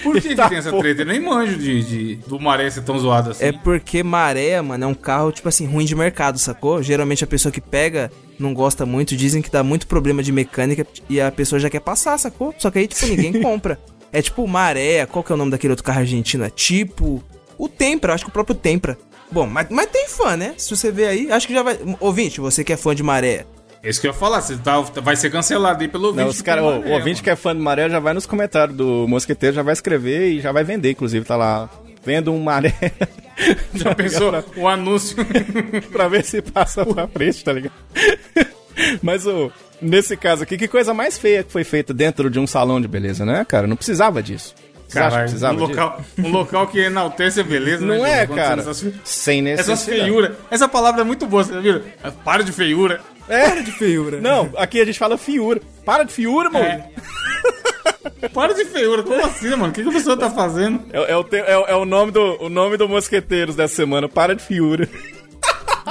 Por que, que tem essa treta? Eu nem manjo de, de, do maré ser tão zoado assim. É porque maré, mano, é um carro, tipo assim, ruim de mercado, sacou? Geralmente a pessoa que pega não gosta muito, dizem que dá muito problema de mecânica e a pessoa já quer passar, sacou? Só que aí, tipo, ninguém compra. É tipo maré, qual que é o nome daquele outro carro argentino? É tipo... O Tempra, acho que o próprio Tempra. Bom, mas, mas tem fã, né? Se você ver aí, acho que já vai... Ouvinte, você que é fã de maré... É isso que eu ia falar, você tá, vai ser cancelado aí pelo ouvinte. Não, os cara, o, o ouvinte que é fã do maré já vai nos comentários do Mosqueteiro, já vai escrever e já vai vender, inclusive, tá lá, vendo um maré. Já pensou o anúncio? Pra ver se passa pra frente, tá ligado? Mas o, nesse caso aqui, que coisa mais feia que foi feita dentro de um salão de beleza, né, cara? Não precisava disso. Caralho, um local, um local que enaltece a beleza, não né? Não é, cara? Essas, Sem necessidade. Essas feiura. Essa palavra é muito boa, você viu? Para de feiura. É. Para de feiura. Não, aqui a gente fala fiura. Para de fiura, mano. É. Para de feiura. Como assim, mano? O que, que a pessoa tá fazendo? É, é, o, te, é, é o nome do o nome do Mosqueteiros dessa semana. Para de fiura.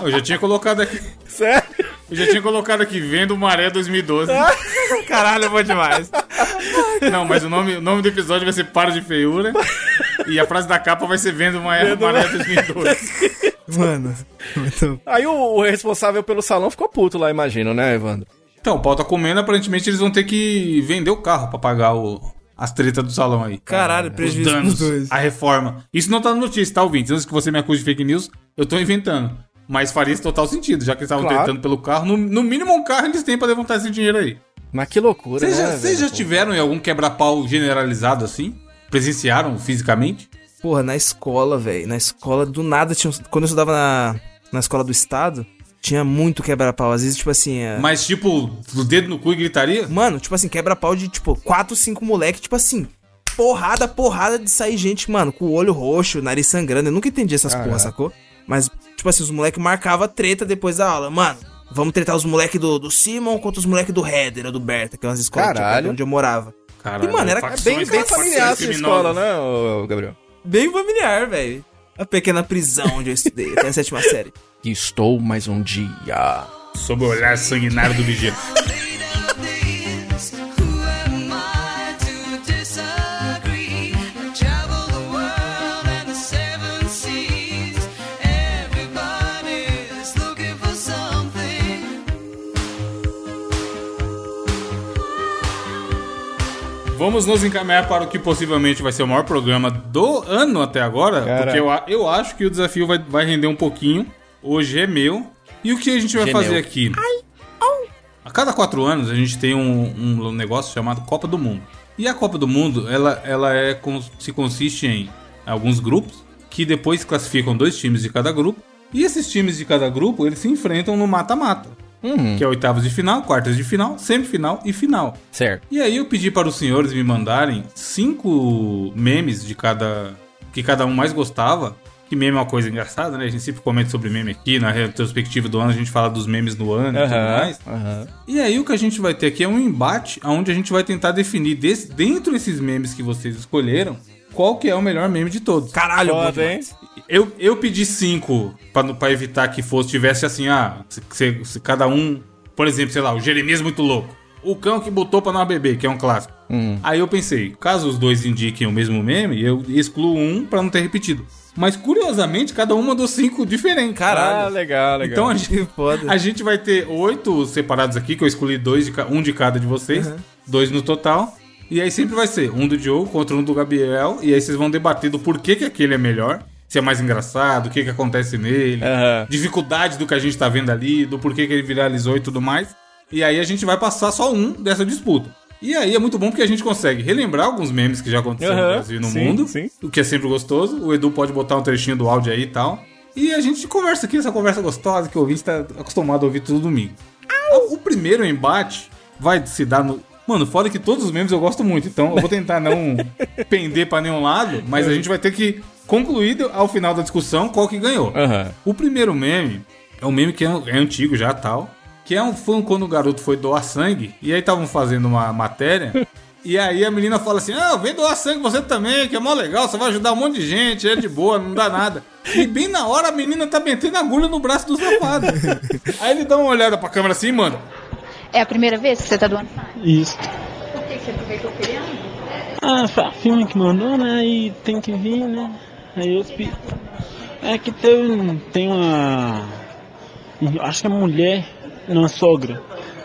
Eu já tinha colocado aqui. Sério? Eu já tinha colocado aqui, vendo Maré dois mil e doze. Ah. Caralho, é bom demais. Não, mas o nome, o nome do episódio vai ser Para de Feiura. E a frase da capa vai ser Vendo Maré dois mil e doze. Mano. Muito... Aí o, o responsável pelo salão ficou puto lá, imagino, né, Evandro? Então, o pau tá comendo, aparentemente eles vão ter que vender o carro pra pagar o... as tretas do salão aí. Caralho, prejuízo dos dois. A reforma. Isso não tá na notícia, tá, ouvinte? Antes que você me acuse de fake news, eu tô inventando. Mas faria esse total sentido, já que eles estavam claro. tentando pelo carro. No, no mínimo um carro eles têm pra levantar esse dinheiro aí. Mas que loucura, Cês né? Vocês já, já tiveram em algum quebra-pau generalizado assim? Presenciaram fisicamente? Porra, na escola, velho. Na escola, do nada, tinha, quando eu estudava na, na escola do estado, tinha muito quebra-pau. Às vezes, tipo assim... A... Mas tipo, do dedo no cu e gritaria? Mano, tipo assim, quebra-pau de tipo quatro, cinco moleque, tipo assim... Porrada, porrada de sair gente, mano, com o olho roxo, nariz sangrando. Eu nunca entendi essas ah, porra, é. sacou? Mas, tipo assim, os moleques marcavam treta depois da aula. Mano, vamos tretar os moleques do, do Simon contra os moleques do Heather ou do Berta, que é umas escolas tipo, onde eu morava. Caralho. E, mano, era bem, bem familiar essa escola, né, Gabriel? Bem familiar, velho. A pequena prisão onde eu estudei, até a sétima série. E estou mais um dia sob o olhar sanguinário do vigia. Vamos nos encaminhar para o que possivelmente vai ser o maior programa do ano até agora. Caramba. Porque eu, eu acho que o desafio vai, vai render um pouquinho. Hoje é meu. E o que a gente vai Geneu. fazer aqui? Ai, oh. A cada quatro anos a gente tem um, um negócio chamado Copa do Mundo. E a Copa do Mundo, ela, ela é, se consiste em alguns grupos que depois classificam dois times de cada grupo. E esses times de cada grupo, eles se enfrentam no mata-mata. Uhum. Que é oitavas de final, quartas de final, semifinal e final. Certo. E aí eu pedi para os senhores me mandarem cinco memes de cada... que cada um mais gostava. Que meme é uma coisa engraçada, né? A gente sempre comenta sobre meme aqui. Na retrospectiva do ano, a gente fala dos memes do ano uhum, e tudo mais. Uhum. E aí o que a gente vai ter aqui é um embate onde a gente vai tentar definir desse, dentro desses memes que vocês escolheram, qual que é o melhor meme de todos. Caralho, Foda, hein? Eu, eu pedi cinco pra, pra evitar que fosse, tivesse assim, ah, se, se, se cada um... Por exemplo, sei lá, o Jeremias muito louco. O cão que botou pra não beber, que é um clássico. Uhum. Aí eu pensei, caso os dois indiquem o mesmo meme, eu excluo um pra não ter repetido. Mas, curiosamente, cada um mandou cinco diferentes. Caralho. Ah, legal, legal. Então, a gente, a gente vai ter oito separados aqui, que eu escolhi dois de, um de cada de vocês. Uhum. Dois no total. E aí sempre vai ser um do Diogo contra um do Gabriel. E aí vocês vão debater do porquê que aquele é melhor. Se é mais engraçado, o que que acontece nele. Uhum. Dificuldade do que a gente tá vendo ali, do porquê que ele viralizou e tudo mais. E aí a gente vai passar só um dessa disputa. E aí é muito bom porque a gente consegue relembrar alguns memes que já aconteceram uhum, no Brasil e no sim, mundo, sim. O que é sempre gostoso. O Edu pode botar um trechinho do áudio aí e tal. E a gente conversa aqui, essa conversa gostosa que o ouvinte está acostumado a ouvir todo domingo. O primeiro embate vai se dar no... Mano, foda que todos os memes eu gosto muito, então eu vou tentar não pender pra nenhum lado, mas a gente vai ter que concluir ao final da discussão qual que ganhou. Uhum. O primeiro meme é um meme que é, é antigo já, tal... Que é um fã quando o garoto foi doar sangue. E aí estavam fazendo uma matéria. E aí a menina fala assim: ah, vem doar sangue você também, que é mó legal. Você vai ajudar um monte de gente, é de boa, não dá nada. E bem na hora a menina tá metendo agulha no braço do safado. Aí ele dá uma olhada pra câmera assim e manda: é a primeira vez que você tá doando sangue? Isso. Por que você aproveitou o feriado? Ah, foi a filma que mandou, né? E tem que vir, né? Aí eu... É que tem, tem uma... Acho que é mulher... Uma sogra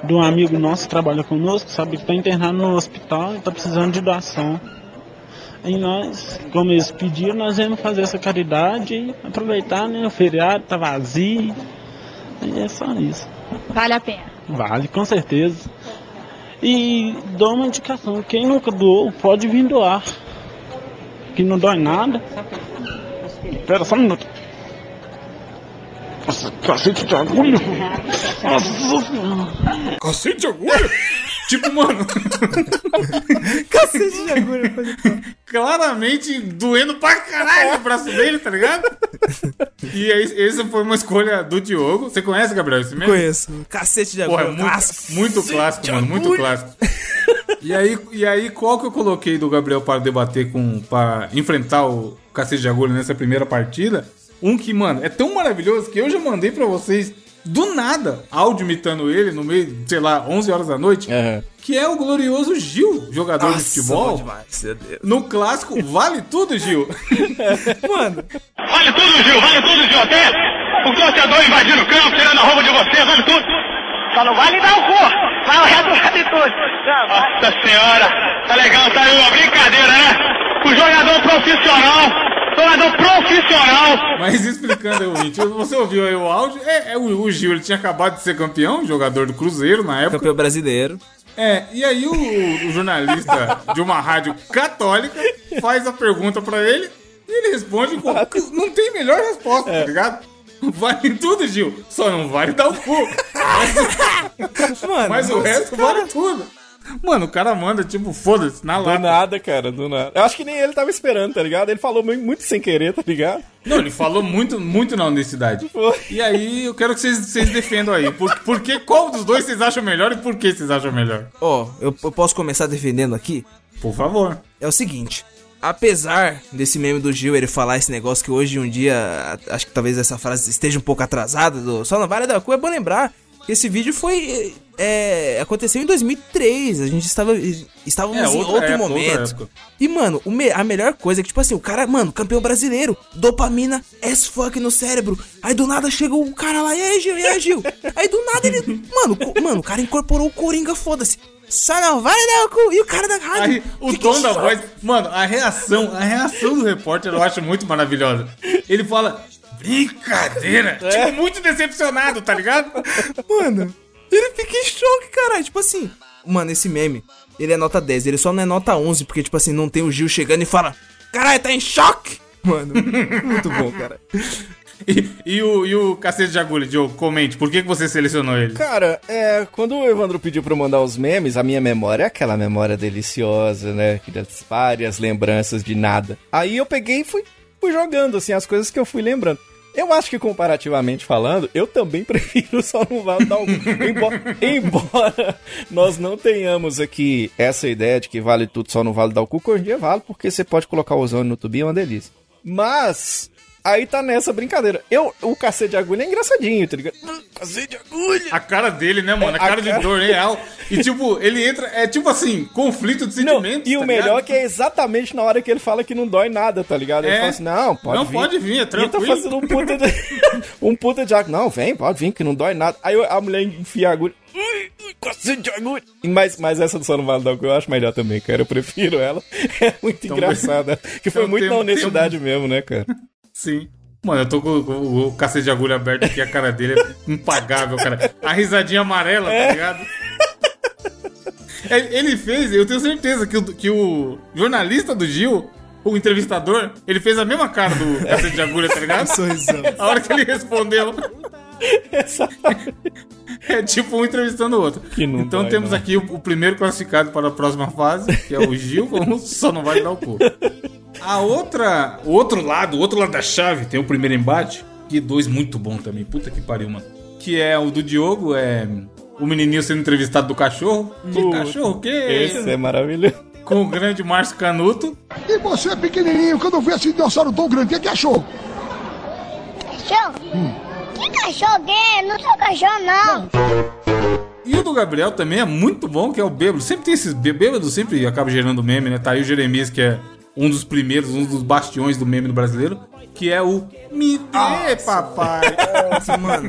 de um amigo nosso que trabalha conosco, sabe, que tá internado no hospital e tá precisando de doação. Aí nós, como eles pediram, nós viemos fazer essa caridade e aproveitar, né, o feriado, tá vazio. Aí é só isso. Vale a pena? Vale, com certeza. E dou uma indicação, quem nunca doou, pode vir doar. Que não dói nada. Espera só um minuto. Nossa, cacete de agulha. Nossa. Cacete de agulha? Tipo, mano. Cacete de agulha. Claramente doendo pra caralho o braço dele, tá ligado? E aí, essa foi uma escolha do Diogo. Você conhece, Gabriel, esse mesmo? Conheço. Cacete de agulha. Pô, é muito clássico, muito clássico, mano. Muito clássico. E aí, e aí, qual que eu coloquei do Gabriel para debater com... Para enfrentar o cacete de agulha nessa primeira partida... Um que, mano, é tão maravilhoso que eu já mandei pra vocês, do nada, áudio imitando ele no meio, sei lá, onze horas da noite, uhum. Que é o glorioso Gil, jogador Nossa, de futebol. Demais, meu Deus. No clássico, vale tudo, Gil. Mano. Vale tudo, Gil, vale tudo, Gil, até o torcedor invadindo o campo, tirando a roupa de você, vale tudo. Só não vale dar o cu, mas o resto vale tudo. Nossa senhora, tá legal, tá aí uma brincadeira, né? O jogador profissional... Jogador profissional! Mas explicando, ouvinte, você ouviu aí o áudio? É, é o, o Gil, ele tinha acabado de ser campeão, jogador do Cruzeiro na época. Campeão brasileiro. É, e aí o, o jornalista de uma rádio católica faz a pergunta pra ele e ele responde com... Não tem melhor resposta, é. Tá ligado? Vale tudo, Gil. Só não vale dar o cu. Mas, mano, mas o resto cara... vale tudo. Mano, o cara manda, tipo, foda-se, na lata. Do nada, cara, do nada. Eu acho que nem ele tava esperando, tá ligado? Ele falou muito sem querer, tá ligado? Não, ele falou muito, muito na honestidade. Foi. E aí, eu quero que vocês, vocês defendam aí. Por, por que, qual dos dois vocês acham melhor e por que vocês acham melhor? Ó, oh, eu, eu posso começar defendendo aqui? Por favor. É o seguinte, apesar desse meme do Gil, ele falar esse negócio que hoje, um dia, acho que talvez essa frase esteja um pouco atrasada, do só não vale da cor, é bom lembrar. Esse vídeo foi... É, aconteceu em dois mil e três, a gente estava estávamos é, em outro época, momento. E, mano, o me, a melhor coisa é que, tipo assim, o cara, mano, campeão brasileiro, dopamina as fuck no cérebro. Aí do nada chegou o cara lá, e aí, Gil, e aí, Gil? Aí do nada ele... Mano, co, mano, o cara incorporou o Coringa, foda-se. Só não vai dar o cu. E o cara da rádio. Aí, o que tom que da chora? Voz... Mano, a reação, a reação do repórter eu acho muito maravilhosa. Ele fala... Brincadeira! É. Tipo, muito decepcionado, tá ligado? Mano, ele fica em choque, caralho. Tipo assim, mano, esse meme, ele é nota dez, ele só não é nota onze, porque, tipo assim, não tem o Gil chegando e fala, caralho, tá em choque! Mano, muito bom, cara. E, e, o, e o cacete de agulha, Diogo, comente, por que, que você selecionou ele? Cara, é, quando o Evandro pediu pra eu mandar os memes, a minha memória é aquela memória deliciosa, né? Que dá várias lembranças de nada. Aí eu peguei e fui, fui jogando, assim, as coisas que eu fui lembrando. Eu acho que, comparativamente falando, eu também prefiro só não vale dar o cu. Embora, embora nós não tenhamos aqui essa ideia de que vale tudo, só não vale dar o cu, que hoje em dia vale, porque você pode colocar o ozônio no tubi, é uma delícia. Mas, Aí tá nessa brincadeira. Eu, o cacete de agulha é engraçadinho, tá ligado? Cacete de agulha! A cara dele, né, mano? A, a cara, cara de dor real. E tipo, ele entra... É tipo assim, conflito de sentimentos. E tá o melhor ligado? Que é exatamente na hora que ele fala que não dói nada, tá ligado? É. Ele fala assim, não, pode não vir. Não pode vir, é tranquilo. Ele tá fazendo um puta de... um puta de... Não, vem, pode vir, que não dói nada. Aí a mulher enfia a agulha. Ui, ui, cacete de agulha! Mas, mas essa do Só Não Vale Não, que eu acho melhor também, cara. Eu prefiro ela. É muito então, engraçada. Que foi muito na honestidade tempo. mesmo, né, cara? Sim. Mano, eu tô com o, o cacete de agulha aberto aqui, a cara dele é impagável, cara. A risadinha amarela, é. Tá ligado? Ele fez, eu tenho certeza que o, que o jornalista do Gil, o entrevistador, ele fez a mesma cara do cacete de agulha, tá ligado? É um a hora que ele respondeu... É tipo um entrevistando o outro. Então vai, temos não. aqui o, o primeiro classificado para a próxima fase, que é o Gil, como Só Não Vale Dar o Cu. A outra, o outro lado, o outro lado da chave, tem o primeiro embate, que dois muito bom também, puta que pariu, mano. Que é o do Diogo, é o menininho sendo entrevistado do cachorro. Que o, cachorro, que esse é maravilhoso. Com o grande Márcio Canuto. E você, pequenininho, quando vê esse dinossauro tão grande, que cachorro? Cachorro? Hum. Que cachorro é? Não sou cachorro, não. E o do Gabriel também é muito bom, que é o bêbado. Sempre tem esses bêbados, sempre acaba gerando meme, né? Tá aí o Jeremias, que é um dos primeiros, um dos bastiões do meme do brasileiro, que é o Me Dê, papai. Nossa, mano.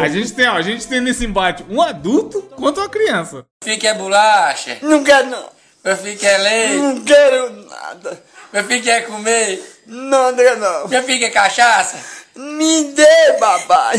A gente tem, ó, a gente tem nesse embate um adulto contra uma criança. Meu filho quer bolacha? Não quero, não. Meu filho quer leite? Não quero nada. Meu filho quer comer? Não, não quero, não. Meu filho quer cachaça? Me dê, babá!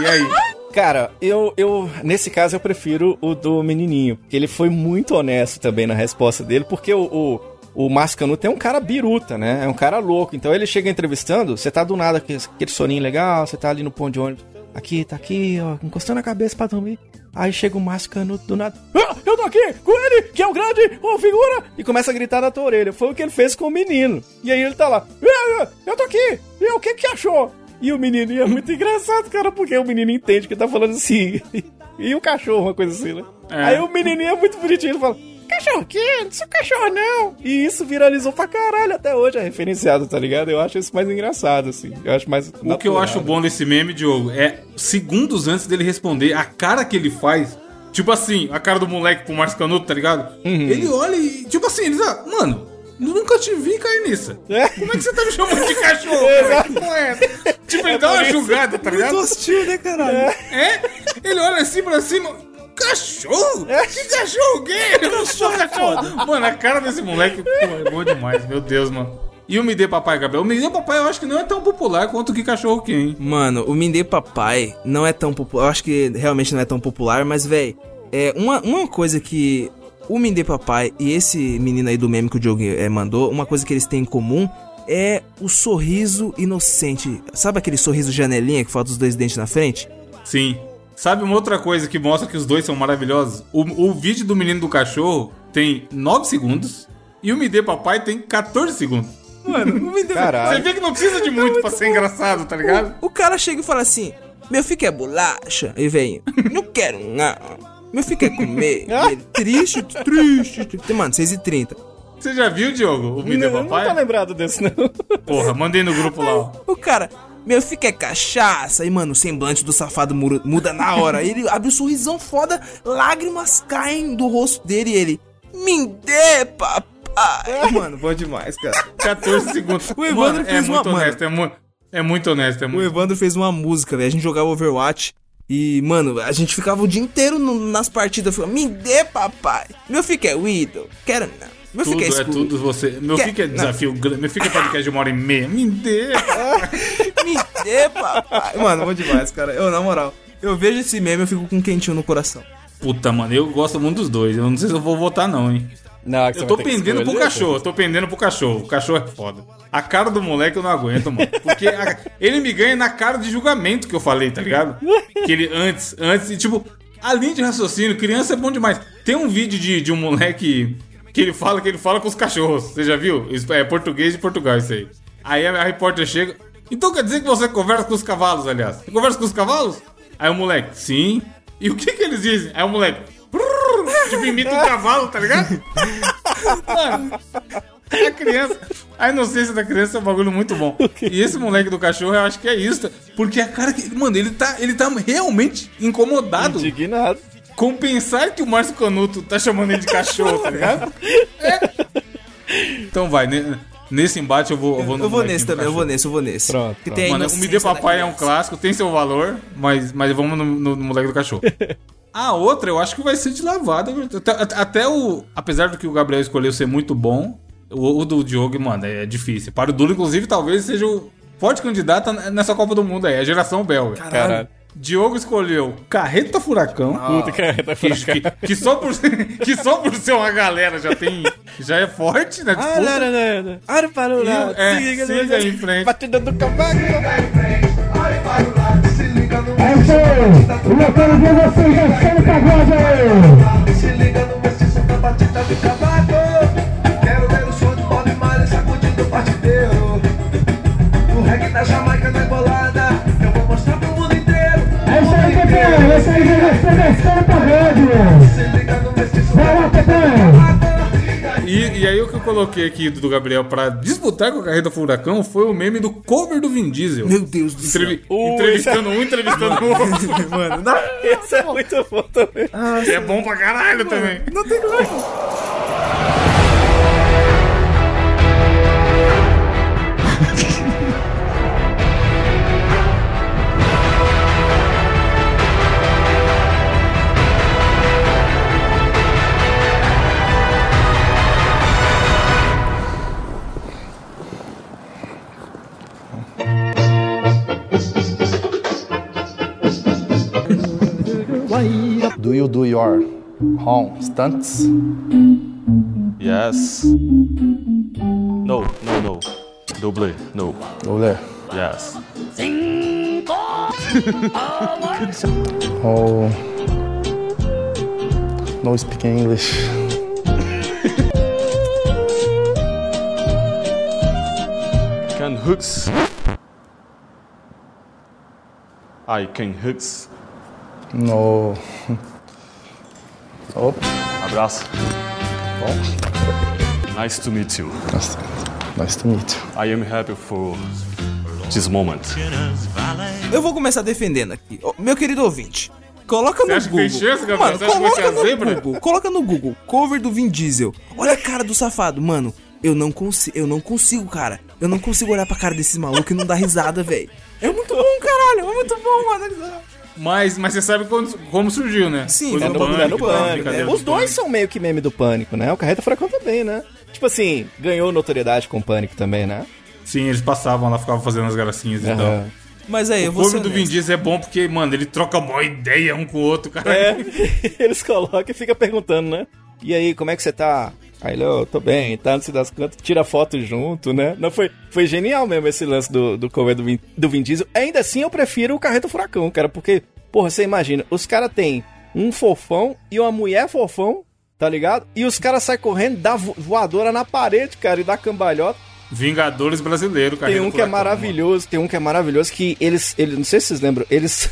E aí? Cara, eu, eu... Nesse caso, eu prefiro o do menininho. Porque ele foi muito honesto também na resposta dele. Porque o... o... O Márcio Canuto é um cara biruta, né? É um cara louco. Então ele chega entrevistando, você tá do nada com aquele soninho legal, você tá ali no ponto de ônibus. Aqui, tá aqui, ó, encostando a cabeça pra dormir. Aí chega o Márcio Canuto do nada. Ah, eu tô aqui com ele, que é o grande, ô figura! E começa a gritar na tua orelha. Foi o que ele fez com o menino. E aí ele tá lá. Ah, eu tô aqui! E o que que achou? E o menininho é muito engraçado, cara, porque o menino entende que tá falando assim. E o cachorro, uma coisa assim, né? É. Aí o menininho é muito bonitinho, ele fala... Cachorro que? Não sou cachorro, não. E isso viralizou pra caralho até hoje, é referenciado, tá ligado? Eu acho isso mais engraçado, assim. Eu acho mais natural. O que eu acho bom desse meme, Diogo, é segundos antes dele responder, a cara que ele faz, tipo assim, a cara do moleque pro Márcio Canuto, tá ligado? Uhum. Ele olha e, tipo assim, ele fala, mano, nunca te vi cair nisso. É? Como é que você tá me chamando de cachorro? É, que porra é essa? Tipo, ele é, dá uma julgada, tá ligado? Muito hostil, né, caralho? É? É? Ele olha assim pra cima... Cachorro? É. Que cachorro gay? Eu não sou cachorro. Mano, a cara desse moleque é boa demais, meu Deus, mano. E o Me Dê Papai, Gabriel? O Me Dê Papai eu acho que não é tão popular quanto o Que Cachorro Que, hein? Mano, o Me Dê Papai não é tão popular. Eu acho que realmente não é tão popular, mas, véi, é uma, uma coisa que o Me Dê Papai e esse menino aí do meme que o Diogo é, mandou, uma coisa que eles têm em comum é o sorriso inocente. Sabe aquele sorriso janelinha que falta os dois dentes na frente? Sim. Sabe uma outra coisa que mostra que os dois são maravilhosos? O, o vídeo do menino do cachorro tem nove segundos e o Me Dê Papai tem catorze segundos. Mano, não me dê. Você vê que não precisa de muito, é muito pra ser bom. Engraçado, tá ligado? O, o cara chega e fala assim, meu filho quer bolacha? E vem, não quero não. Meu filho quer comer. Ele, triste, triste, triste. Mano, seis e trinta. Você já viu, Diogo, o Me Dê Papai? Não tá lembrado desse, não. Porra, mandei no grupo lá, ó. O cara... Meu filho quer cachaça. E, mano, o semblante do safado muda na hora. Ele abre um sorrisão foda, lágrimas caem do rosto dele e ele... Me dê, papai. Mano, bom demais, cara. catorze segundos. O Evandro mano, fez é uma... Muito honesto, mano, é, mu- é muito honesto, é muito honesto. O Evandro fez uma música, velho. A gente jogava Overwatch e, mano, a gente ficava o dia inteiro no, nas partidas. Ficava, me dê, papai. Meu filho quer Widow. Quero não. Meu tudo, é, é tudo você. Meu que... filho é desafio grande. Meu filho é podcast de uma hora e meia. Me dê. Me dê, papai. Mano, bom demais, cara. Eu, na moral, eu vejo esse meme e eu fico com um quentinho no coração. Puta, mano, eu gosto muito dos dois. Eu não sei se eu vou votar, não, hein. Não, é que eu tô pendendo pro cachorro. Eu tô pendendo pro cachorro. O cachorro é foda. A cara do moleque eu não aguento, mano. Porque a... ele me ganha na cara de julgamento que eu falei, tá ligado? Que ele antes, antes, e tipo, a linha de raciocínio, criança é bom demais. Tem um vídeo de, de um moleque. Que ele fala que ele fala com os cachorros. Você já viu? É português de Portugal isso aí. Aí a repórter chega. Então quer dizer que você conversa com os cavalos, aliás. Você conversa com os cavalos? Aí o moleque, sim. E o que que eles dizem? Aí o moleque, tipo, imita um cavalo, tá ligado? Mano, A criança, a inocência da criança é um bagulho muito bom. E esse moleque do cachorro, eu acho que é isso. Porque a cara que... Mano, ele tá, ele tá realmente incomodado. Indignado. Com pensar que o Márcio Canuto tá chamando ele de cachorro, tá ligado? É. Então vai, né? Nesse embate eu vou... Eu vou, no eu vou nesse também, eu vou nesse, eu vou nesse. Pronto, que tem mano, o Me Dê Papai é um clássico, tem seu valor, mas, mas vamos no, no, no moleque do cachorro. A outra eu acho que vai ser de lavada. Até, até o... Apesar do que o Gabriel escolheu ser muito bom, o, o do Diogo, mano, é difícil. Para o Dulo, inclusive, talvez seja o forte candidato nessa Copa do Mundo aí, a geração Bell. Caralho. Caralho. Diogo escolheu Carreta Furacão. Ah, puta, Carreta Furacão. Que, que, que, só por, que só por ser uma galera já tem. Já é forte, né? Ah, não, não, não. Olha para o lado. É, se liga, se liga aí em frente. Batida do cavalo. Olha para o lado, se liga no mestiço. O meu cara viu vocês dançando pagode aí. Se liga no mestiço com a batida do cavalo. Quero ver o show do Bob Marley sacudindo o partideiro. O reggae da Jamaica na bolada. Eu vou mostrar pro mundo inteiro. É isso aí, Pepe. Esse aí viu vocês dançando pagode. Se liga no mestiço. Vai lá, Pepe. E, e aí o que eu coloquei aqui do Gabriel pra disputar com a Carreta Furacão foi o meme do cover do Vin Diesel. Meu Deus do céu. Entrevi- uh, entrevistando um, entrevistando o outro. Mano, não, esse é muito bom também. Ah, é bom pra caralho, mano, também. Não tem como. Do you do your home stunts? Yes. No, no, no. Double, no. Double. Yes. Oh. No speaking English. Can hooks. I can hooks. No. Opa. Abraço. Bom. Nice to meet you. Nice, nice to meet you. I am happy for this moment. Eu vou começar defendendo aqui. Meu querido ouvinte, coloca no Google. Chance, mano, coloca no Google. Coloca no Google. Cover do Vin Diesel. Olha a cara do safado, mano. Eu não consigo, eu não consigo, cara. Eu não consigo olhar pra cara desses malucos e não dar risada, velho. É muito bom, caralho. É muito bom, mano. Mas, mas você sabe como, como surgiu, né? Sim, é no Pânico. No Pânico, né? Os dois são meio que meme do Pânico, né? O Carreta Furacão também, né? Tipo assim, ganhou notoriedade com o Pânico também, né? Sim, eles passavam lá, ficavam fazendo as gracinhas uhum. e tal. Mas aí, eu vou ser honesto. O povo do Vin Diesel é bom porque, mano, ele troca a maior ideia um com o outro, cara. É, eles colocam e ficam perguntando, né? E aí, como é que você tá? Aí ele, oh, tô bem, tá, não se das contas, tira foto junto, né? Não, foi, foi genial mesmo esse lance do, do cover do Vin, do Vin Diesel. Ainda assim, eu prefiro o Carreta Furacão, cara, porque, porra, você imagina, os caras têm um fofão e uma mulher fofão, tá ligado? E os caras saem correndo, dá voadora na parede, cara, e dá cambalhota. Vingadores brasileiros, cara. Tem um que Furacão, é maravilhoso, mano. Tem um que é maravilhoso, que eles, eles não sei se vocês lembram, eles...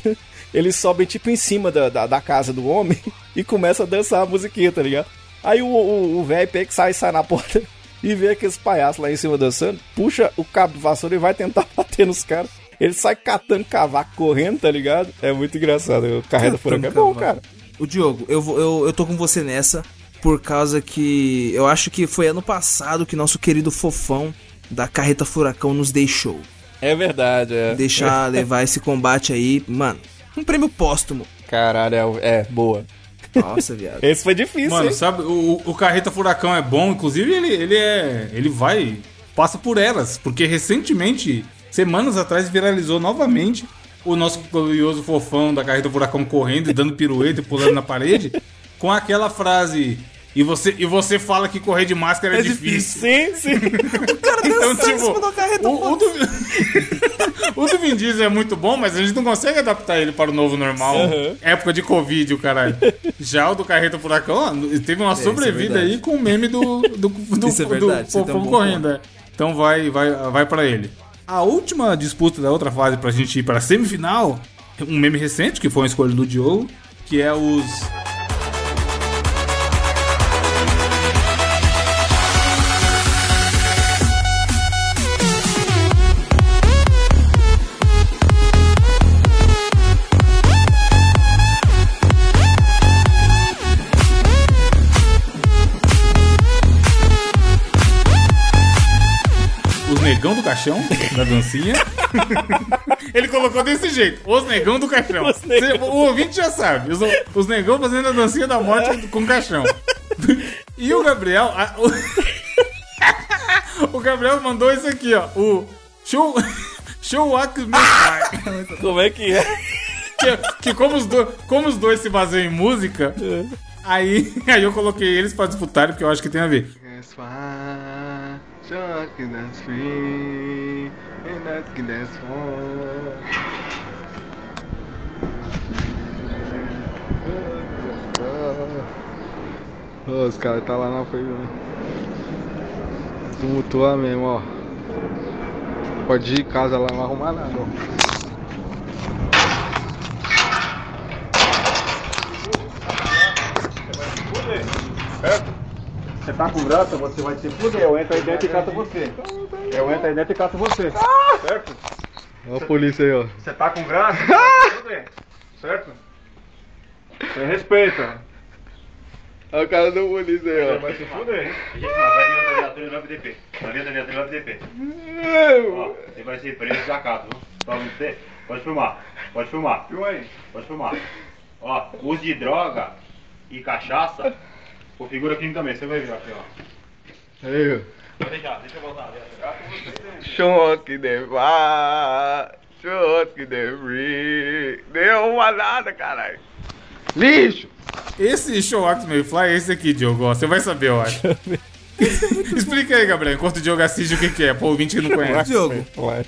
eles sobem, tipo, em cima da, da, da casa do homem e começam a dançar a musiquinha, tá ligado? Aí o velho pega que sai, sai na porta e vê aqueles palhaços lá em cima dançando, puxa o cabo de vassoura e vai tentar bater nos caras. Ele sai catando cavaco, correndo, tá ligado? É muito engraçado. O Carreta Furacão é bom, cara. O Diogo, eu, vou, eu, eu tô com você nessa por causa que eu acho que foi ano passado que nosso querido fofão da Carreta Furacão nos deixou. É verdade, é. Deixar levar esse combate aí, mano. Um prêmio póstumo. Caralho, é, é boa. Nossa, viado. Esse foi difícil, mano, hein? Sabe, o, o Carreta Furacão é bom. Inclusive, ele, ele é... Ele vai... Passa por elas. Porque recentemente, semanas atrás, viralizou novamente o nosso glorioso fofão da Carreta Furacão correndo e dando pirueta e pulando na parede com aquela frase... E você, e você fala que correr de máscara é, é difícil. difícil. Sim, sim. O cara dançando então, tipo, isso da carreta. O, o, do... o do Vin Diesel é muito bom, mas a gente não consegue adaptar ele para o novo normal. Uhum. Época de Covid, o caralho. Já o do Carreta Furacão, ó, teve uma é, sobrevida é aí com o meme do, do, do, isso do, é do isso povo é correndo. Bom. Então vai, vai, vai para ele. A última disputa da outra fase pra gente ir para a semifinal, um meme recente, que foi uma escolha do Diogo, que é os... negão do caixão da dancinha. Ele colocou desse jeito: os negão do caixão. Os negão. Você, o ouvinte já sabe: os, os negão fazendo a dancinha da morte com o caixão. E o Gabriel. A, o, o Gabriel mandou isso aqui, ó. O show. Show Walk Me. Como é que é? Que, que como, os do, como os dois se baseiam em música, é. aí, aí eu coloquei eles pra disputarem, porque eu acho que tem a ver. Oh, os caras tá lá na frente, né? Tumultua mesmo, ó. Pode ir em casa lá, não arrumar nada, ó. Certo? Você tá com graça, você vai se fuder. Eu entro aí dentro e cato você. Eu entro aí dentro e cato você. Certo? Olha a polícia aí, ó. Você tá com graça? Certo? Você respeita. Olha o cara do polícia aí, ó. Você vai se fuder. Ó, ele vai ser preso já cato. Pode filmar. Pode filmar. Filma aí. Pode filmar. Ó, uso de droga e cachaça. Configura aqui também, você vai ver aqui, ó. Aí, ó. Pode deixar, deixa eu voltar. Choque de vá, choque de bri. Deu uma nada, caralho. Lixo! Esse Showwax Mayfly é esse aqui, Diogo. Você vai saber, eu acho. Explica aí, Gabriel, enquanto o Diogo assiste o que, que é. Pô, o ouvinte que não conhece. Diogo,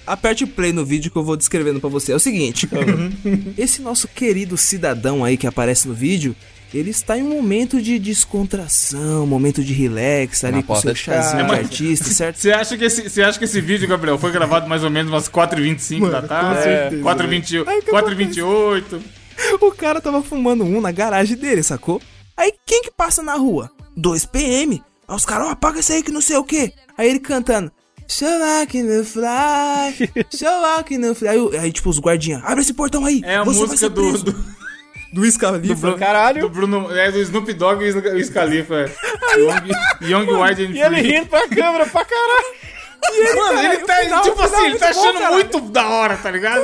aperte o play no vídeo que eu vou descrevendo pra você. É o seguinte. Esse nosso querido cidadão aí que aparece no vídeo, ele está em um momento de descontração, um momento de relax, ali com seu chazinho de artista, certo? Você acha, acha que esse vídeo, Gabriel, foi gravado mais ou menos umas quatro e vinte e cinco da tarde? É, quatro e vinte e oito. O cara tava fumando um na garagem dele, sacou? Aí quem que passa na rua? dois P M. Aí os caras, ó, apaga isso aí que não sei o quê. Aí ele cantando. Show walking the fly, show walking the fly. Aí, aí tipo, os guardinhas, abre esse portão aí. É a música do... do... Do Wiz Khalifa, do caralho. Do Bruno, é do Snoop Dogg e do Wiz Khalifa. Young, young Wide and Free. E ele rindo pra câmera pra caralho. Ele, mano, cara, ele tá, final, tipo assim, ele tá achando bom, muito da hora, tá ligado?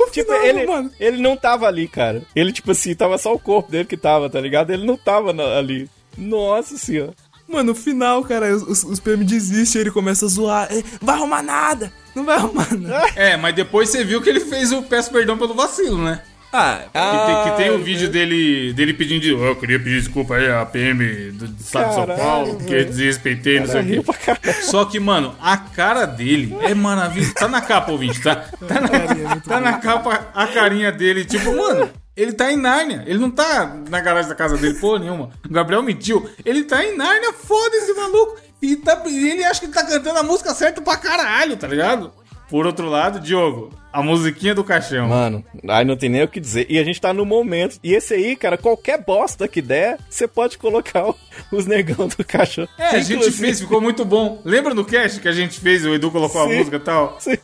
O tipo, final, ele, mano. Ele não tava ali, cara. Ele, tipo assim, tava só o corpo dele que tava, tá ligado? Ele não tava na, ali. Nossa senhora. Mano, no final, cara, os, os P M desistem, ele começa a zoar. Vai arrumar nada, não vai arrumar nada. É, mas depois você viu que ele fez o peço perdão pelo vacilo, né? Ah, ah, que, tem, que tem o vídeo dele, dele pedindo de, oh, eu queria pedir desculpa aí a P M do estado de São Paulo, que eu desrespeitei, não sei o quê. Só que, mano, a cara dele é maravilhosa. Tá na capa, ouvinte, tá? Tá na, é tá na capa a carinha dele, tipo, mano, ele tá em Nárnia. Ele não tá na garagem da casa dele, porra nenhuma. O Gabriel mentiu. Ele tá em Nárnia, foda-se, maluco. E tá, ele acha que ele tá cantando a música certa pra caralho, tá ligado? Por outro lado, Diogo, a musiquinha do caixão. Mano, aí não tem nem o que dizer. E a gente tá no momento. E esse aí, cara, qualquer bosta que der, você pode colocar o, os negão do caixão. É, inclusive. A gente fez, ficou muito bom. Lembra no cast que a gente fez, o Edu colocou sim, a música e tal? Sim.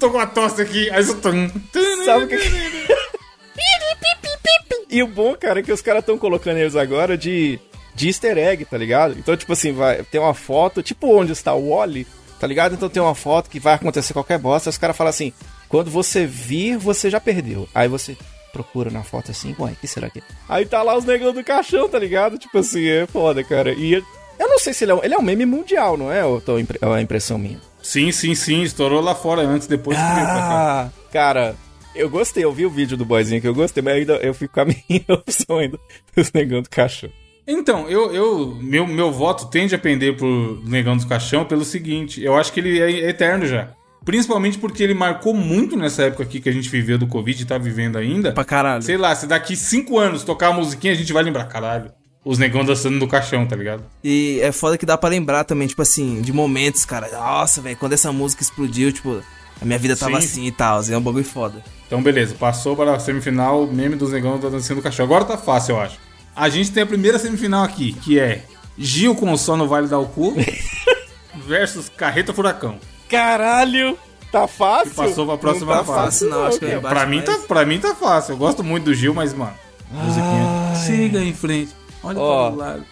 Tô com a tosse aqui, aí eu tô... Sabe o que... E o bom, cara, é que os caras tão colocando eles agora de, de easter egg, tá ligado? Então, tipo assim, vai ter uma foto, tipo onde está o Wally... Tá ligado? Então tem uma foto que vai acontecer qualquer bosta. Aí os caras falam assim, quando você vir, você já perdeu. Aí você procura na foto assim, ué, o que será que é? Aí tá lá os negão do caixão, tá ligado? Tipo assim, é foda, cara. E eu não sei se ele é um, ele é um meme mundial, não é? Ou tô, é uma impressão minha? Sim, sim, sim. Estourou lá fora antes, depois. Ah, que cara... Eu gostei, eu vi o vídeo do boyzinho que eu gostei, mas ainda eu fico com a minha opção ainda dos negão do caixão. Então, eu, eu, meu, meu voto tende a pender pro Negão do Caixão pelo seguinte, eu acho que ele é eterno já. Principalmente porque ele marcou muito nessa época aqui que a gente viveu do Covid e tá vivendo ainda. Pra caralho. Sei lá, se daqui cinco anos tocar a musiquinha, a gente vai lembrar, caralho, os negão dançando no caixão, tá ligado? E é foda que dá pra lembrar também, tipo assim, de momentos, cara. Nossa, velho, quando essa música explodiu, tipo, a minha vida tava sim, assim e tal, é um bagulho foda. Então, beleza, passou para a semifinal, meme dos negão dançando no caixão. Agora tá fácil, eu acho. A gente tem a primeira semifinal aqui, que é Gil com o Sol no Vale da Ucu versus Carreta Furacão. Caralho! Tá fácil? Que passou pra próxima fase. Não tá fácil, não. Acho que é pra, mim tá, pra mim tá fácil. Eu gosto muito do Gil, mas, mano... Musiquinha. Siga em frente. Olha para o lado.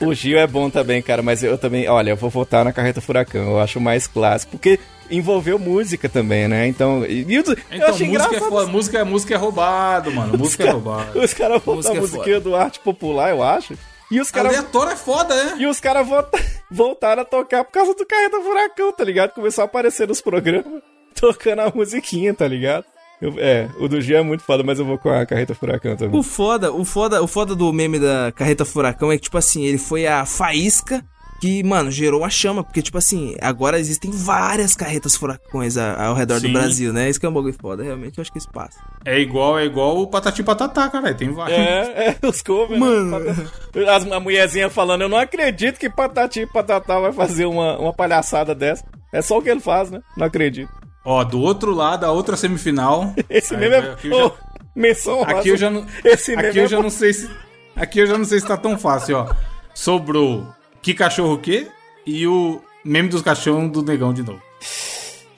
O Gil é bom também, cara, mas eu também, olha, eu vou votar na Carreta Furacão, eu acho mais clássico, porque envolveu música também, né? Então, e, eu então achei música, engraçado. É, música, música é roubado, mano, música cara, é roubado. Os caras voltaram a musiquinha do arte popular, eu acho, e os caras... Aleatório é foda, né? E os caras voltaram a tocar por causa do Carreta Furacão, tá ligado? Começou a aparecer nos programas, tocando a musiquinha, tá ligado? Eu, é, o do Gil é muito foda, mas eu vou com a Carreta Furacão também. O foda, o foda, o foda do meme da Carreta Furacão é que, tipo assim, ele foi a faísca que, mano, gerou a chama, porque, tipo assim, agora existem várias Carretas Furacões ao redor Sim. do Brasil, né? Isso que é um bagulho foda, realmente, eu acho que isso passa. É igual, é igual o Patati e Patatá, cara, tem vários. É, é, os covers, mano. Né? As, a mulherzinha falando, eu não acredito que Patati e Patatá vai fazer uma, uma palhaçada dessa. É só o que ele faz, né? Não acredito. Ó, do outro lado, a outra semifinal... Esse aí, meme é... Aqui eu já, oh, menção aqui eu já não, Esse aqui meme eu é... já não sei se... Aqui eu já não sei se tá tão fácil, ó. Sobrou que cachorro que e o meme dos cachorros do Negão de novo.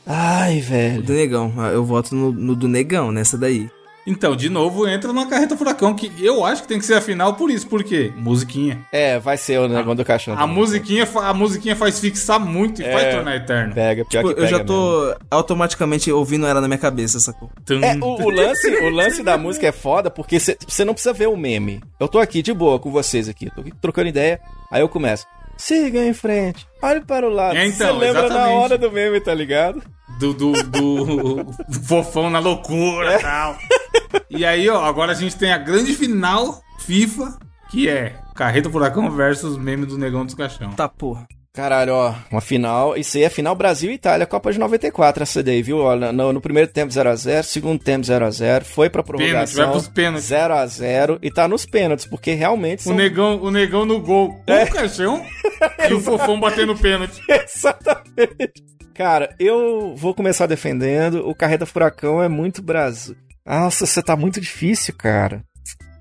Ai, velho. O do Negão. Eu voto no, no do Negão, nessa daí. Então, de novo, entra numa Carreta Furacão, que eu acho que tem que ser a final por isso. Por quê? Musiquinha. É, vai ser o Negão do Cachorro. A musiquinha, a musiquinha faz fixar muito e é, vai tornar eterno. Pega, pior tipo, que pega eu já tô mesmo. Automaticamente ouvindo ela na minha cabeça, sacou? É, o, o, lance, o lance da música é foda, porque você não precisa ver o meme. Eu tô aqui de boa com vocês aqui, tô aqui trocando ideia, aí eu começo. Siga em frente, olhe para o lado. É, então, você lembra exatamente. Na hora do meme, tá ligado? Do, do, do fofão na loucura e é. Tal. E aí, ó, agora a gente tem a grande final FIFA, que é Carreta Furacão versus meme do Negão dos Caixão. Tá, porra. Caralho, ó, uma final, isso aí é final Brasil e Itália, Copa de noventa e quatro, essa daí, viu? Ó, no, no primeiro tempo zero a zero, segundo tempo zero a zero, foi pra prorrogação zero a zero e tá nos pênaltis, porque realmente... São... O, negão, o negão no gol com é. O Caixão e o Fofão batendo pênalti. Exatamente. Cara, eu vou começar defendendo, o Carreta Furacão é muito Brasil. Nossa, você tá muito difícil, cara.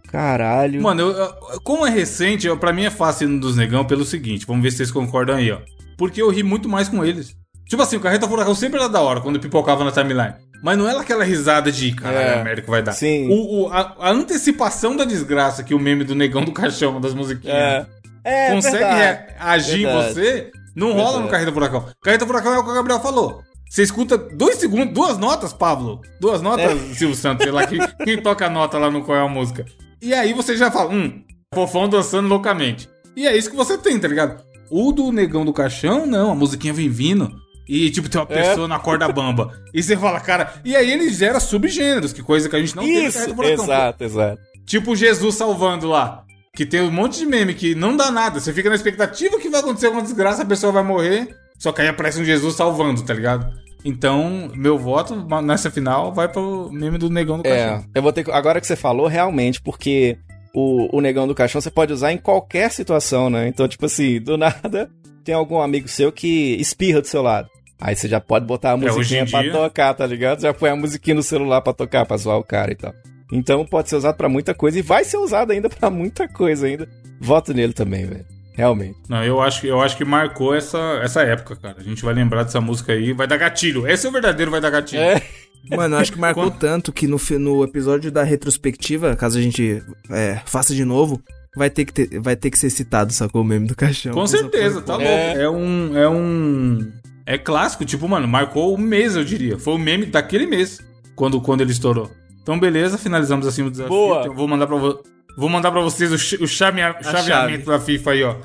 Caralho. Mano, eu, eu, como é recente, eu, pra mim é fácil no dos Negão pelo seguinte. Vamos ver se vocês concordam aí, ó. Porque eu ri muito mais com eles. Tipo assim, o Carreta Furacão sempre era da hora quando pipocava na timeline. Mas não era aquela risada de caralho, é, América vai dar. Sim. O, o, a, a antecipação da desgraça que o meme do Negão do Caixão das musiquinhas é. É, consegue verdade. Agir verdade. Em você, não verdade. Rola no Carreta Furacão. Carreta Furacão é o que o Gabriel falou. Você escuta dois segundos, duas notas, Pablo. Duas notas, é. Silvio Santos, sei lá, quem, quem toca a nota lá no Qual é a Música. E aí você já fala, hum, fofão dançando loucamente. E é isso que você tem, tá ligado? O do Negão do Caixão, não, a musiquinha vem vindo. E tipo, tem uma pessoa é. Na corda bamba. E você fala, cara... E aí ele gera subgêneros, que coisa que a gente não tem. Isso, exato, exato. Tipo Jesus salvando lá. Que tem um monte de meme que não dá nada. Você fica na expectativa que vai acontecer alguma desgraça, a pessoa vai morrer... Só que aí aparece um Jesus salvando, tá ligado? Então, meu voto nessa final vai pro meme do Negão do Caixão. É, eu vou ter que, agora que você falou, realmente, porque o, o Negão do Caixão você pode usar em qualquer situação, né? Então, tipo assim, do nada, tem algum amigo seu que espirra do seu lado. Aí você já pode botar a musiquinha é, pra dia... tocar, tá ligado? Já põe a musiquinha no celular pra tocar, pra zoar o cara e tal. Então, pode ser usado pra muita coisa e vai ser usado ainda pra muita coisa ainda. Voto nele também, velho. Realmente. Não, eu acho, eu acho que marcou essa, essa época, cara. A gente vai lembrar dessa música aí. Vai dar gatilho. Esse é o verdadeiro vai dar gatilho. É. Mano, eu acho que marcou quando... tanto que no, no episódio da retrospectiva, caso a gente é, faça de novo, vai ter, que ter, vai ter que ser citado, sacou? O meme do Caixão. Com certeza, tá louco. É. é um... É um... É clássico. Tipo, mano, marcou um mês, eu diria. Foi o meme daquele mês, quando, quando ele estourou. Então, beleza. Finalizamos assim o desafio. Boa. Então, vou mandar pra você. Vou mandar pra vocês o, ch- o chamea- chaveamento chave. Da FIFA aí, ó.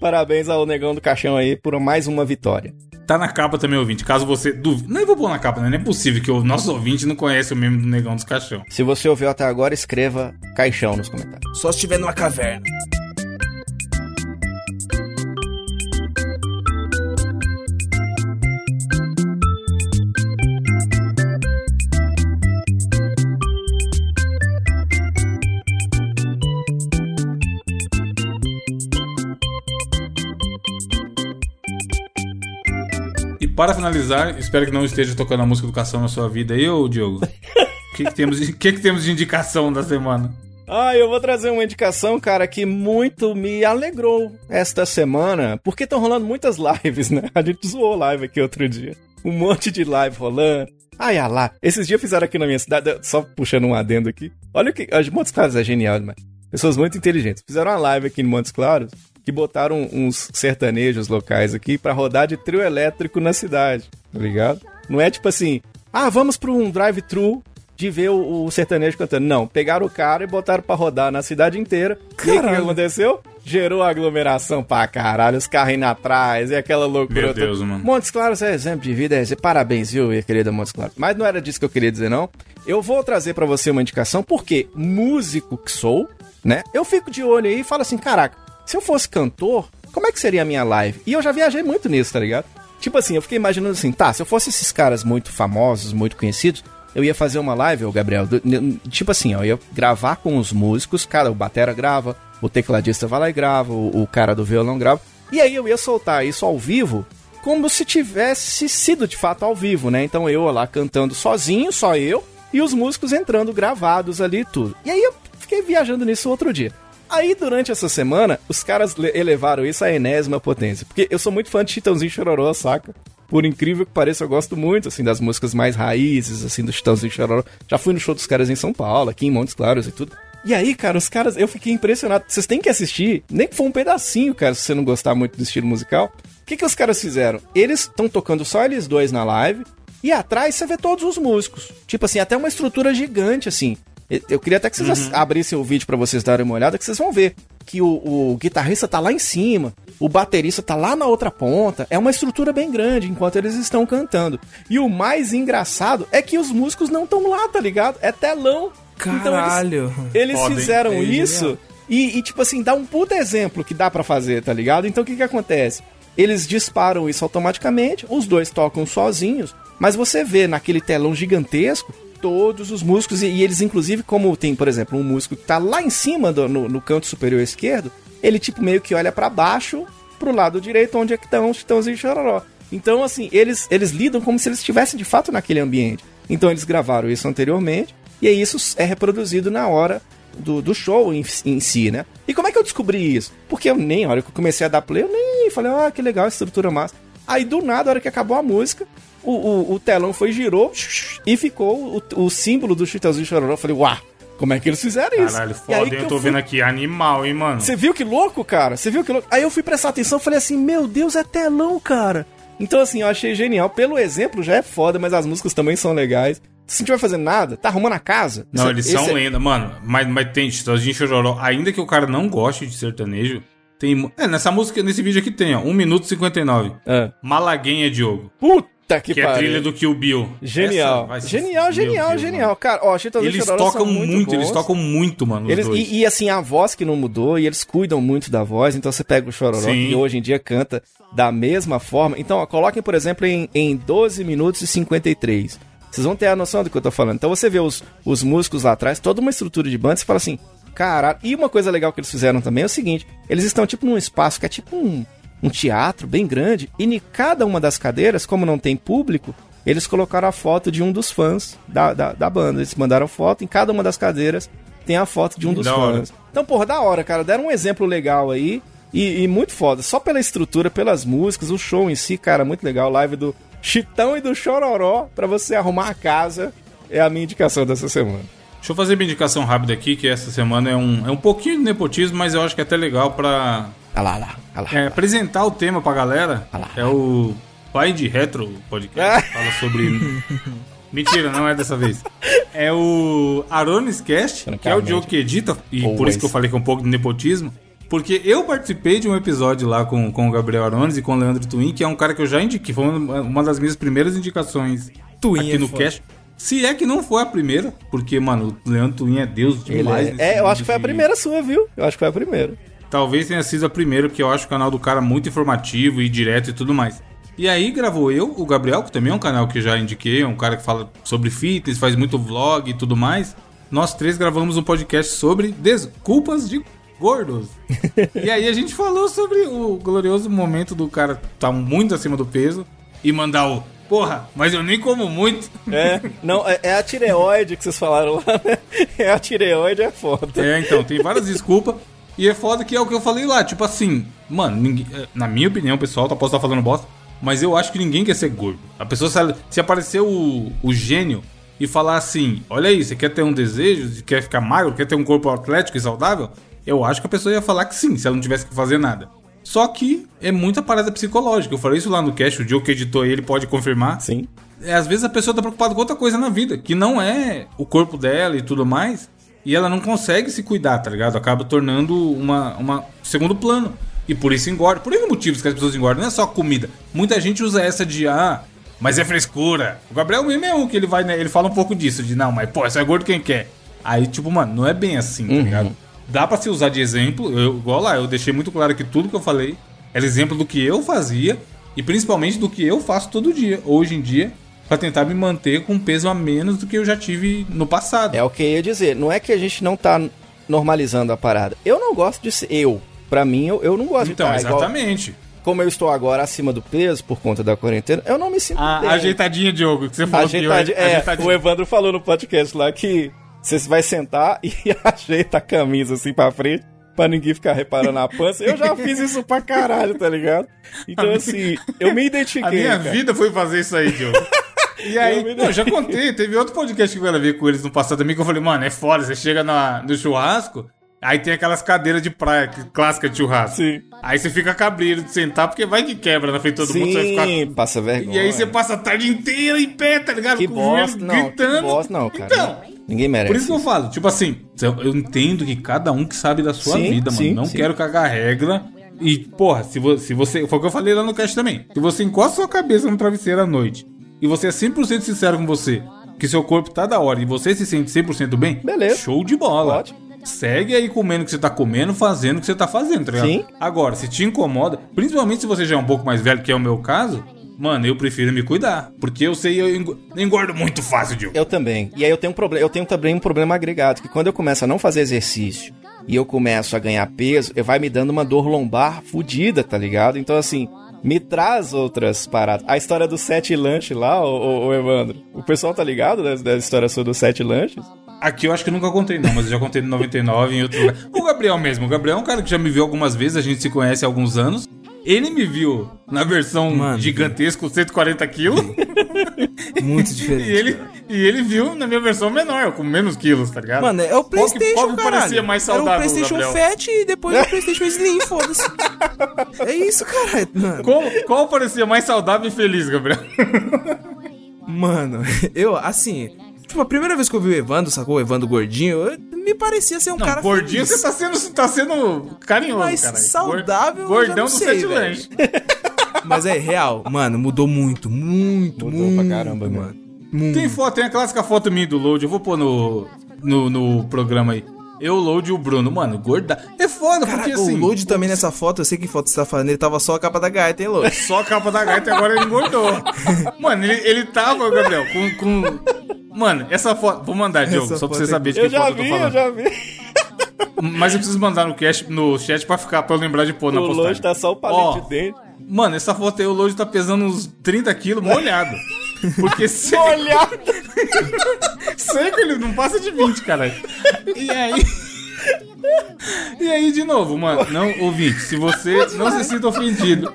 Parabéns ao Negão do Caixão aí por mais uma vitória. Tá na capa também, ouvinte. Caso você duvide... Não, eu vou pôr na capa, né? Não é possível que o nosso ouvinte não conheça o meme do Negão dos Caixão. Se você ouviu até agora, escreva Caixão nos comentários. Só se estiver numa caverna. Para finalizar, espero que não esteja tocando a música Educação na sua vida aí, ô Diogo. O que, que, temos, que, que temos de indicação da semana? Ah, eu vou trazer uma indicação, cara, que muito me alegrou esta semana, porque estão rolando muitas lives, né? A gente zoou live aqui outro dia. Um monte de live rolando. Ai, ah, lá. Esses dias fizeram aqui na minha cidade, só puxando um adendo aqui. Olha o que... Montes Claros é genial, mas... pessoas muito inteligentes. Fizeram uma live aqui em Montes Claros que botaram uns sertanejos locais aqui pra rodar de trio elétrico na cidade, tá ligado? Não é tipo assim, ah, vamos pra um drive-thru de ver o, o sertanejo cantando. Não, pegaram o cara e botaram pra rodar na cidade inteira. Caralho. E aí o que aconteceu? Gerou aglomeração pra caralho, os carros indo atrás, e aquela loucura. Meu Deus, mano. Montes Claros é exemplo de vida, é... parabéns, viu, minha querida Montes Claros. Mas não era disso que eu queria dizer, não. Eu vou trazer pra você uma indicação, porque músico que sou, né, eu fico de olho aí e falo assim, caraca, se eu fosse cantor, como é que seria a minha live? E eu já viajei muito nisso, tá ligado? Tipo assim, eu fiquei imaginando assim, tá, se eu fosse esses caras muito famosos, muito conhecidos, eu ia fazer uma live, ô Gabriel, do, tipo assim, ó, eu ia gravar com os músicos, cara, o batera grava, o tecladista vai lá e grava, o, o cara do violão grava, e aí eu ia soltar isso ao vivo, como se tivesse sido de fato ao vivo, né? Então eu lá cantando sozinho, só eu, e os músicos entrando gravados ali e tudo. E aí eu fiquei viajando nisso outro dia. Aí, durante essa semana, os caras elevaram isso à enésima potência. Porque eu sou muito fã de Chitãozinho e Xororó, saca? Por incrível que pareça, eu gosto muito, assim, das músicas mais raízes, assim, do Chitãozinho e Xororó. Já fui no show dos caras em São Paulo, aqui em Montes Claros e tudo. E aí, cara, os caras... Eu fiquei impressionado. Vocês têm que assistir, nem que for um pedacinho, cara, se você não gostar muito do estilo musical. O que que os caras fizeram? Eles estão tocando só eles dois na live, e atrás você vê todos os músicos. Tipo assim, até uma estrutura gigante, assim. Eu queria até que vocês uhum. abrissem o vídeo pra vocês darem uma olhada, que vocês vão ver que o, o guitarrista tá lá em cima, o baterista tá lá na outra ponta, é uma estrutura bem grande enquanto eles estão cantando. E o mais engraçado é que os músicos não estão lá, tá ligado? É telão. Caralho. Então eles, eles fizeram ter, isso e, e, tipo assim, dá um puta exemplo que dá pra fazer, tá ligado? Então o que que acontece? Eles disparam isso automaticamente, os dois tocam sozinhos, mas você vê naquele telão gigantesco todos os músicos, e, e eles inclusive, como tem, por exemplo, um músico que tá lá em cima do, no, no canto superior esquerdo, ele tipo meio que olha pra baixo, pro lado direito, onde é que estão os Chitãozinho e Xororó. Então assim, eles, eles lidam como se eles estivessem de fato naquele ambiente. Então eles gravaram isso anteriormente, e aí isso é reproduzido na hora do, do show em, em si, né? E como é que eu descobri isso? Porque eu nem, a hora que eu comecei a dar play, eu nem falei, ah, que legal, essa estrutura massa. Aí do nada, a hora que acabou a música, O, o, o telão foi, girou e ficou o, o símbolo do Chitãozinho e Xororó. Eu falei, uau, como é que eles fizeram isso? Caralho, foda, eu, eu tô fui... vendo aqui, animal, hein, mano? Você viu que louco, cara? Você viu que louco? Aí eu fui prestar atenção e falei assim, meu Deus, é telão, cara. Então, assim, eu achei genial. Pelo exemplo, já é foda, mas as músicas também são legais. Se não tiver fazendo nada, tá arrumando a casa. Não, esse, eles esse são é... lenda, mano. Mas, mas tem Chitãozinho e Xororó, ainda que o cara não goste de sertanejo. Tem... É, nessa música, nesse vídeo aqui tem, ó, um minuto e cinquenta e nove. É. Malaguenha, Diogo. Puta! Que, que é a trilha do Kill Bill. Genial. Ser... Genial, genial, Deus, genial. Mano. Cara, ó, Chitãozinho e Xororó são muito, muito eles tocam muito, mano, os eles, dois. E, e assim, a voz que não mudou, e eles cuidam muito da voz, então você pega o Xororó, sim, que hoje em dia canta da mesma forma. Então, ó, coloquem, por exemplo, em, em doze minutos e cinquenta e três. Vocês vão ter a noção do que eu tô falando. Então você vê os, os músicos lá atrás, toda uma estrutura de banda, você fala assim, caralho. E uma coisa legal que eles fizeram também é o seguinte, eles estão tipo num espaço que é tipo um... um teatro bem grande, e em cada uma das cadeiras, como não tem público, eles colocaram a foto de um dos fãs da, da, da banda. Eles mandaram foto, em cada uma das cadeiras tem a foto de um dos da fãs. Hora. Então, porra, da hora, cara. Deram um exemplo legal aí, e, e muito foda. Só pela estrutura, pelas músicas, o show em si, cara, muito legal. Live do Chitão e do Xororó, pra você arrumar a casa, é a minha indicação dessa semana. Deixa eu fazer minha indicação rápida aqui, que essa semana é um, é um pouquinho de nepotismo, mas eu acho que é até legal pra... Ah lá, ah lá, ah lá, é, ah lá. Apresentar o tema pra galera. Ah lá, é o Pai de Retro Podcast. Ah. Fala sobre... Mentira, não é dessa vez. É o Aronis Cast, que é o Diogo que edita. E oh, por isso que eu falei que é um pouco de nepotismo. Porque eu participei de um episódio lá com, com o Gabriel Aronis e com o Leandro Twin, que é um cara que eu já indiquei. Foi uma das minhas primeiras indicações Twin aqui é no foda. Cast. Se é que não foi a primeira, porque, mano, o Leandro Twin é Deus demais. É, é eu acho que foi a primeira sua, viu? Eu acho que foi a primeira. Talvez tenha sido a primeira, porque eu acho o canal do cara muito informativo e direto e tudo mais. E aí gravou eu, o Gabriel, que também é um canal que eu já indiquei, é um cara que fala sobre fitness, faz muito vlog e tudo mais. Nós três gravamos um podcast sobre desculpas de gordos. E aí a gente falou sobre o glorioso momento do cara estar muito acima do peso e mandar o... Porra, mas eu nem como muito. É, não, é a tireoide que vocês falaram lá, né? É a tireoide, é foda. É, então, tem várias desculpas. E é foda que é o que eu falei lá, tipo assim, mano, ninguém, na minha opinião, pessoal, eu posso estar falando bosta, mas eu acho que ninguém quer ser gordo. A pessoa, se aparecer o, o gênio e falar assim, olha aí, você quer ter um desejo, quer ficar magro, quer ter um corpo atlético e saudável? Eu acho que a pessoa ia falar que sim, se ela não tivesse que fazer nada. Só que é muita parada psicológica. Eu falei isso lá no cast, o Diogo que editou aí, ele pode confirmar. Sim. É, às vezes a pessoa tá preocupada com outra coisa na vida, que não é o corpo dela e tudo mais, e ela não consegue se cuidar, tá ligado? Acaba tornando uma, uma segundo plano. E por isso engorda. Por aí motivos que as pessoas engordam, não é só comida. Muita gente usa essa de, ah, mas é frescura. O Gabriel mesmo é um que ele vai, né? Ele fala um pouco disso, de não, mas pô, você é gordo quem quer. Aí, tipo, mano, não é bem assim, tá uhum. ligado? Dá pra se usar de exemplo, eu, igual lá, eu deixei muito claro que tudo que eu falei era exemplo do que eu fazia e principalmente do que eu faço todo dia, hoje em dia, pra tentar me manter com um peso a menos do que eu já tive no passado. É o que eu ia dizer, não é que a gente não tá normalizando a parada. Eu não gosto de ser eu, pra mim, eu, eu não gosto então, de estar igual. Então, exatamente. Como eu estou agora acima do peso por conta da quarentena, eu não me sinto a, bem. Ajeitadinha, Diogo, que você falou Ajeitadi... que eu... É, o Evandro falou no podcast lá que você vai sentar e ajeita a camisa assim pra frente, pra ninguém ficar reparando a pança. Eu já fiz isso pra caralho, tá ligado? Então, assim, eu me identifiquei. A minha cara. vida foi fazer isso aí, Diogo. E aí, eu, eu já contei, teve outro podcast que eu gravei com eles no passado também, que eu falei, mano, é foda, você chega na, no churrasco, aí tem aquelas cadeiras de praia, clássica de churrasco. Sim. Aí você fica cabreiro de sentar, porque vai que quebra na frente de todo Sim, mundo. Você vai ficar... passa vergonha. E aí você passa a tarde inteira em pé, tá ligado? Que bosta, não, que bosta não, cara. Então, ninguém merece. Por isso que eu falo, tipo assim, eu entendo que cada um que sabe da sua sim, vida, mano. Sim, não sim. quero cagar a regra. E, porra, se você, se você... Foi o que eu falei lá no cast também. Se você encosta sua cabeça no travesseiro à noite e você é cem por cento sincero com você, que seu corpo tá da hora e você se sente cem por cento bem, beleza. Show de bola. Ótimo. Segue aí comendo o que você tá comendo, fazendo o que você tá fazendo, tá ligado? Sim. Agora, se te incomoda, principalmente se você já é um pouco mais velho, que é o meu caso, mano, eu prefiro me cuidar. Porque eu sei, eu engordo, eu engordo muito fácil, Diogo. Eu também. E aí eu tenho um problema, eu tenho também um problema agregado, que quando eu começo a não fazer exercício e eu começo a ganhar peso, vai me dando uma dor lombar fodida, tá ligado? Então, assim, me traz outras paradas. A história do sete lanches lá, ô, ô Evandro, o pessoal tá ligado da, da história sua dos sete lanches? Aqui eu acho que eu nunca contei não, mas eu já contei no noventa e nove em outro lugar. O Gabriel mesmo, o Gabriel é um cara que já me viu algumas vezes, a gente se conhece há alguns anos. Ele me viu na versão Mano, gigantesca, cento e quarenta quilos. Muito diferente. E ele, e ele viu na minha versão menor, com menos quilos, tá ligado? Mano, é o PlayStation, Pô, que pobre parecia mais saudável, Gabriel. Era o PlayStation Fat e depois o PlayStation Slim, foda-se. É isso, caralho. Qual, qual parecia mais saudável e feliz, Gabriel? Mano, eu, assim... Tipo, a primeira vez que eu vi o Evandro, sacou? O Evandro gordinho, eu, me parecia ser um não, cara gordinho feliz. Você tá sendo, tá sendo carinhoso, cara. Mas carai. saudável Gord, eu já não sei, velho. Mas é real, mano, mudou muito, muito, mudou muito. Mudou pra caramba, mano. Muito. Tem foto, tem a clássica foto minha do Load, eu vou pôr no, no, no programa aí. Eu, Load e o Bruno, mano, gorda. É foda, Caraca, porque assim... o Load também nessa foto, eu sei que foto você tá falando, ele tava só a capa da gaita, hein, Load? Só a capa da gaita e agora ele engordou. Mano, ele, ele tava, Gabriel, com... com... Mano, essa foto... Vou mandar, Diogo, só pra você saber de que foto eu tô falando. Eu já vi, eu já vi. Mas eu preciso mandar no, cash, no chat pra ficar, pra eu lembrar de pôr na postagem. O Load tá só o palito oh, de dentro. Mano, essa foto aí, o Load tá pesando uns trinta quilos molhado. Porque se... molhado! Seco, ele não passa de vinte, caralho. E aí... E aí, de novo, mano, não, ouvinte, se você não se sinta ofendido,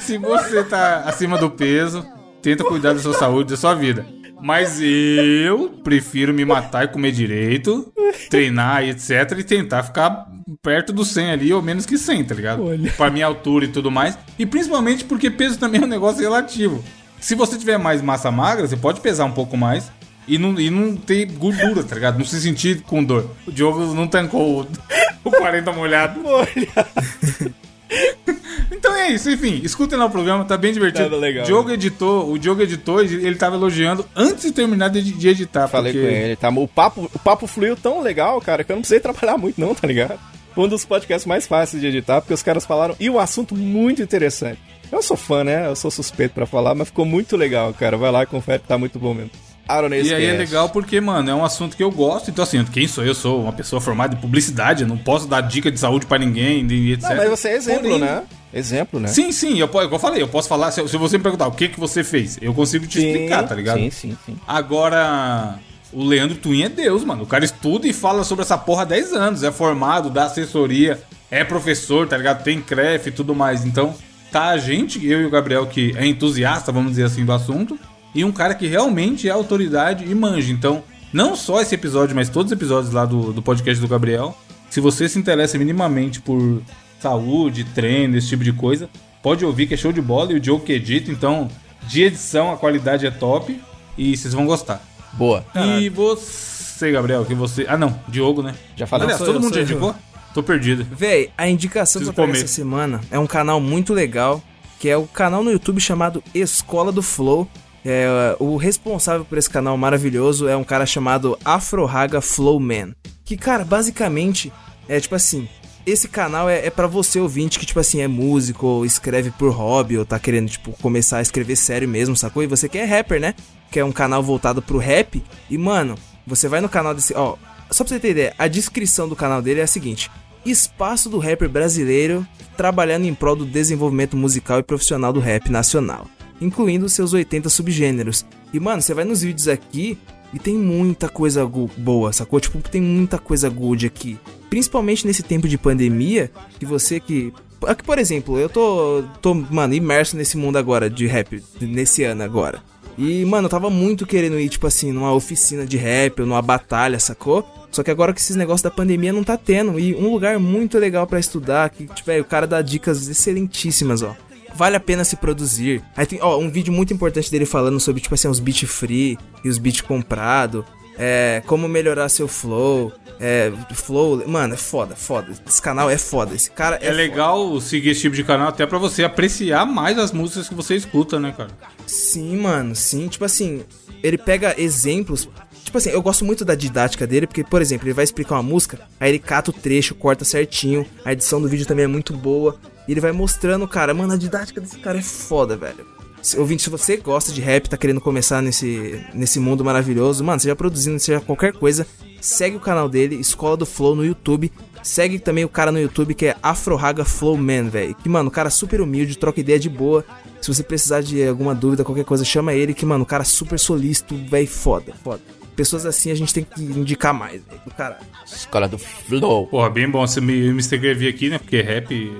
se você tá acima do peso, tenta cuidar da sua saúde, da sua vida. Mas eu prefiro me matar e comer direito, treinar e etcétera. E tentar ficar perto do cem ali, ou menos que cem, tá ligado? Olha. Pra minha altura e tudo mais. E principalmente porque peso também é um negócio relativo. Se você tiver mais massa magra, você pode pesar um pouco mais e não, e não ter gordura, tá ligado? Não se sentir com dor. O Diogo não tancou o quarenta molhado. Molhado. Então é isso, enfim, escutem lá o programa, tá bem divertido. Tá legal, Diogo né? editou, o Diogo editou e ele tava elogiando antes de terminar de, de editar. Falei porque... com ele, tá? O papo, o papo fluiu tão legal, cara, que eu não precisei trabalhar muito, não, tá ligado? Foi um dos podcasts mais fáceis de editar, porque os caras falaram, e o assunto muito interessante. Eu sou fã, né? Eu sou suspeito pra falar, mas ficou muito legal, cara. Vai lá e confere, tá muito bom mesmo. E aí é legal porque, mano, é um assunto que eu gosto. Então, assim, quem sou eu? Eu sou uma pessoa formada em publicidade, eu não posso dar dica de saúde pra ninguém, etcétera. Não, mas você é exemplo, Porém, né? Exemplo, né? Sim, sim, eu, eu falei, eu posso falar. Se, se você me perguntar o que, que você fez, eu consigo te sim, explicar, tá ligado? Sim, sim, sim. Agora, o Leandro Twin é Deus, mano. O cara estuda e fala sobre essa porra há dez anos. É formado, dá assessoria, é professor, tá ligado? Tem C R E F e tudo mais. Então, tá a gente, eu e o Gabriel, que é entusiasta, vamos dizer assim, do assunto. e um cara que realmente é autoridade e manja. Então, não só esse episódio, mas todos os episódios lá do, do podcast do Gabriel, se você se interessa minimamente por saúde, treino, esse tipo de coisa, pode ouvir que é show de bola, e o Diogo que edita, então, de edição a qualidade é top e vocês vão gostar. Boa. E você, Gabriel, que você... Ah, não, Diogo, né? Já falei. Aliás, todo mundo já indicou? Tô perdido. Véi, a indicação que eu peguei essa semana é um canal muito legal, que é o canal no YouTube chamado Escola do Flow. É, o responsável por esse canal maravilhoso é um cara chamado Afroraga Flowman. Que, cara, basicamente, é tipo assim... Esse canal é, é pra você, ouvinte, que, tipo assim, é músico, ou escreve por hobby, ou tá querendo, tipo, começar a escrever sério mesmo, sacou? E você que é rapper, né? Que é um canal voltado pro rap. E, mano, você vai no canal desse... Ó, só pra você ter ideia, a descrição do canal dele é a seguinte. Espaço do rapper brasileiro trabalhando em prol do desenvolvimento musical e profissional do rap nacional, incluindo seus oitenta subgêneros. E, mano, você vai nos vídeos aqui... E tem muita coisa go- boa, sacou? Tipo, tem muita coisa good aqui. Principalmente nesse tempo de pandemia, que você que... Aqui, por exemplo, eu tô, tô, mano, imerso nesse mundo agora de rap, nesse ano agora. E, mano, eu tava muito querendo ir, tipo assim, numa oficina de rap ou numa batalha, sacou? Só que agora que esses negócios da pandemia não tá tendo. E um lugar muito legal pra estudar, que, tipo, véio, o cara dá dicas excelentíssimas, ó. Vale a pena se produzir. Aí tem, ó, um vídeo muito importante dele falando sobre, tipo assim, os beat free e os beat comprado. É, como melhorar seu flow. É, flow, mano, é foda, foda. Esse canal é foda, esse cara é É legal foda. Seguir esse tipo de canal até pra você apreciar mais as músicas que você escuta, né, cara? Sim, mano, sim. Tipo assim, ele pega exemplos... Tipo assim, eu gosto muito da didática dele, porque, por exemplo, ele vai explicar uma música, aí ele cata o trecho, corta certinho, a edição do vídeo também é muito boa, e ele vai mostrando, cara, mano, a didática desse cara é foda, velho. Se, ouvinte, se você gosta de rap, tá querendo começar nesse, nesse mundo maravilhoso, mano, seja produzindo, seja qualquer coisa, segue o canal dele, Escola do Flow no YouTube, segue também o cara no YouTube que é Afroraga Flowman, velho, que, mano, o cara super humilde, troca ideia de boa. Se você precisar de alguma dúvida, qualquer coisa, chama ele, que, mano, o cara super solícito, velho, foda, foda. Pessoas assim a gente tem que indicar mais, velho, do caralho. Escola do Flow. Porra, bem bom, você me, me escrevi aqui, né, porque rap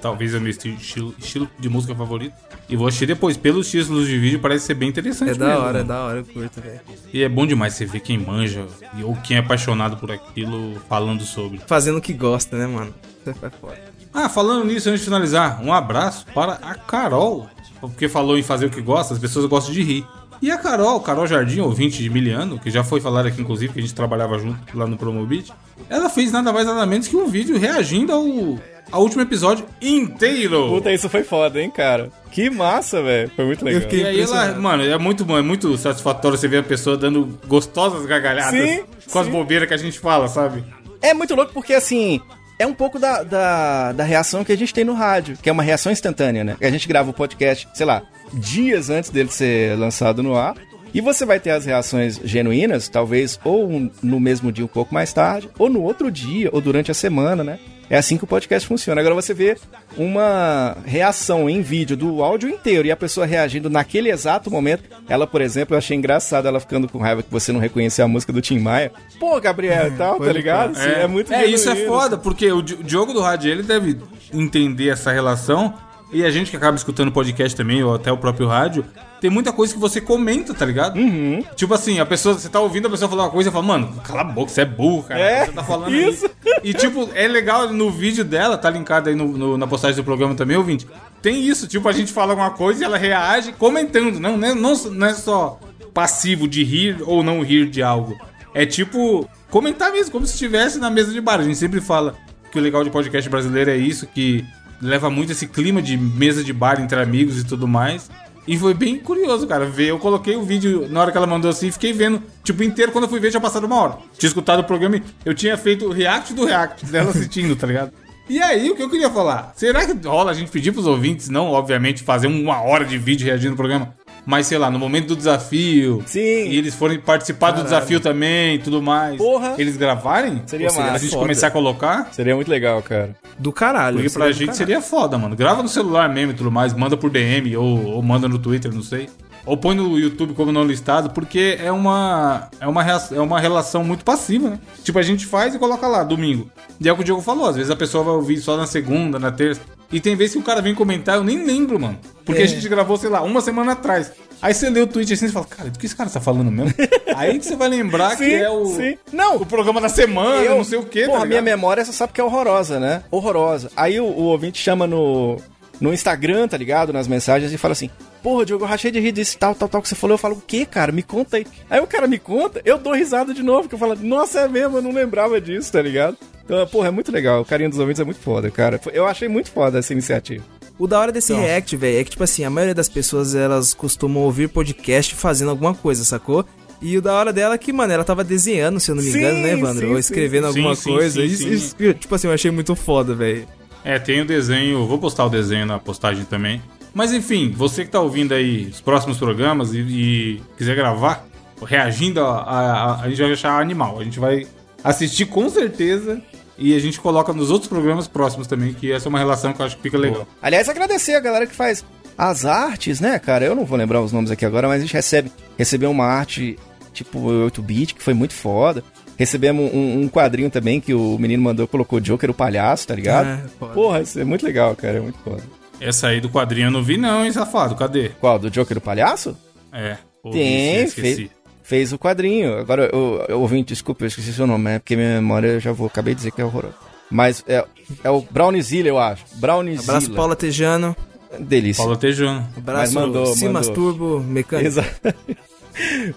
talvez é o meu estilo, estilo de música favorito. E vou assistir depois, pelos títulos de vídeo parece ser bem interessante. É mesmo, da hora, né? É da hora, eu curto, velho. E é bom demais você ver quem manja ou quem é apaixonado por aquilo falando sobre. Fazendo o que gosta, né, mano? Você vai fora. Ah, falando nisso, antes de finalizar, um abraço para a Carol, porque falou em fazer o que gosta, as pessoas gostam de rir. E a Carol, Carol Jardim, ouvinte de Miliano, que já foi falar aqui, inclusive, que a gente trabalhava junto lá no Promobit, ela fez nada mais nada menos que um vídeo reagindo ao, ao último episódio inteiro. Puta, isso foi foda, hein, cara? Que massa, velho. Foi muito legal. E aí ela, mano, é muito, é muito satisfatório você ver a pessoa dando gostosas gargalhadas sim, com sim. as bobeiras que a gente fala, sabe? É muito louco porque, assim... É um pouco da, da, da reação que a gente tem no rádio, que é uma reação instantânea, né? A gente grava o podcast, sei lá, dias antes dele ser lançado no ar, e você vai ter as reações genuínas, talvez, ou no mesmo dia um pouco mais tarde, ou no outro dia, ou durante a semana, né? É assim que o podcast funciona. Agora você vê uma reação em vídeo do áudio inteiro e a pessoa reagindo naquele exato momento. Ela, por exemplo, eu achei engraçado ela ficando com raiva que você não reconheceu a música do Tim Maia. Pô, Gabriel e tal, tá ligado? É, assim, é muito É, genuíno, isso é foda, assim. Porque o Diogo do rádio, ele deve entender essa relação. E a gente que acaba escutando podcast também, ou até o próprio rádio, tem muita coisa que você comenta, tá ligado? Uhum. Tipo assim, a pessoa, você tá ouvindo a pessoa falar uma coisa e fala, mano, cala a boca, você é burro, cara. É, você tá falando isso. Aí. E tipo, é legal no vídeo dela, tá linkado aí no, no, na postagem do programa também, ouvinte. Tem isso, tipo, a gente fala alguma coisa e ela reage comentando. Não, não, não é só passivo de rir ou não rir de algo. É tipo, comentar mesmo, como se estivesse na mesa de bar. A gente sempre fala que o legal de podcast brasileiro é isso, que... Leva muito esse clima de mesa de bar entre amigos e tudo mais. E foi bem curioso, cara, ver. Eu coloquei o vídeo na hora que ela mandou assim e fiquei vendo, tipo, inteiro. Quando eu fui ver, já passaram uma hora. Tinha escutado o programa e eu tinha feito o react do react dela assistindo, tá ligado? E aí, o que eu queria falar? Será que rola a gente pedir pros ouvintes, não, obviamente, fazer uma hora de vídeo reagindo ao programa? Mas, sei lá, no momento do desafio... Sim. E eles forem participar Caralho. do desafio também e tudo mais... Porra! Eles gravarem? Seria massa. A gente foda. começar a colocar? Seria muito legal, cara. Do caralho. Porque pra gente caralho. seria foda, mano. Grava no celular mesmo e tudo mais. Manda por D M ou, ou manda no Twitter, não sei. Ou põe no YouTube como não listado. Porque é uma, é, uma reação, é uma relação muito passiva, né? Tipo, a gente faz e coloca lá, domingo. E é o que o Diogo falou. Às vezes a pessoa vai ouvir só na segunda, na terça... E tem vezes que o cara vem comentar, eu nem lembro, mano. Porque é. a gente gravou, sei lá, uma semana atrás. Aí você lê o tweet assim e fala, cara, do que esse cara tá falando mesmo? Aí que você vai lembrar sim, que é o, sim. Não, o programa da semana, eu, não sei o quê. Porra, tá a minha memória, você sabe que é horrorosa, né? Horrorosa. Aí o, o ouvinte chama no, no Instagram, tá ligado? Nas mensagens e fala assim... Porra, Diogo, eu rachei de rir desse tal, tal, tal que você falou. Eu falo, o quê, cara? Me conta aí. Aí o cara me conta, eu dou risada de novo, porque eu falo, nossa, é mesmo, eu não lembrava disso, tá ligado? Então, porra, é muito legal. O carinho dos ouvintes é muito foda, cara. Eu achei muito foda essa iniciativa. O da hora desse então. React, velho, é que, tipo assim, a maioria das pessoas, elas costumam ouvir podcast fazendo alguma coisa, sacou? E o da hora dela é que, mano, ela tava desenhando, se eu não me engano, sim, né, Evandro? Sim, ou escrevendo sim, alguma sim, coisa. Sim, sim, isso, sim. Isso, tipo assim, eu achei muito foda, velho. É, tem o desenho, vou postar o desenho na postagem também. Mas enfim, você que tá ouvindo aí os próximos programas e, e quiser gravar, reagindo, a, a, a, a gente vai achar animal. A gente vai assistir com certeza e a gente coloca nos outros programas próximos também, que essa é uma relação que eu acho que fica legal. Boa. Aliás, agradecer a galera que faz as artes, né, cara? Eu não vou lembrar os nomes aqui agora, mas a gente recebe, recebeu uma arte tipo oito bit, que foi muito foda. Recebemos um, um quadrinho também que o menino mandou, colocou Joker, o palhaço, tá ligado? É, porra, isso é muito legal, cara, é muito foda. Essa aí do quadrinho eu não vi não, hein, safado? Cadê? Qual? Do Joker do Palhaço? É. Tem, fez, fez o quadrinho. Agora, eu ouvinte, desculpa, eu esqueci seu nome, né? Porque minha memória, eu já vou, acabei de dizer que é horroroso. Mas é, é o Brownzilla, eu acho. Brownzilla. Abraço, Paula Tejano. Delícia. Paula Tejano. Abraço, mandou, Simas mandou. Turbo Mecânico. Exato.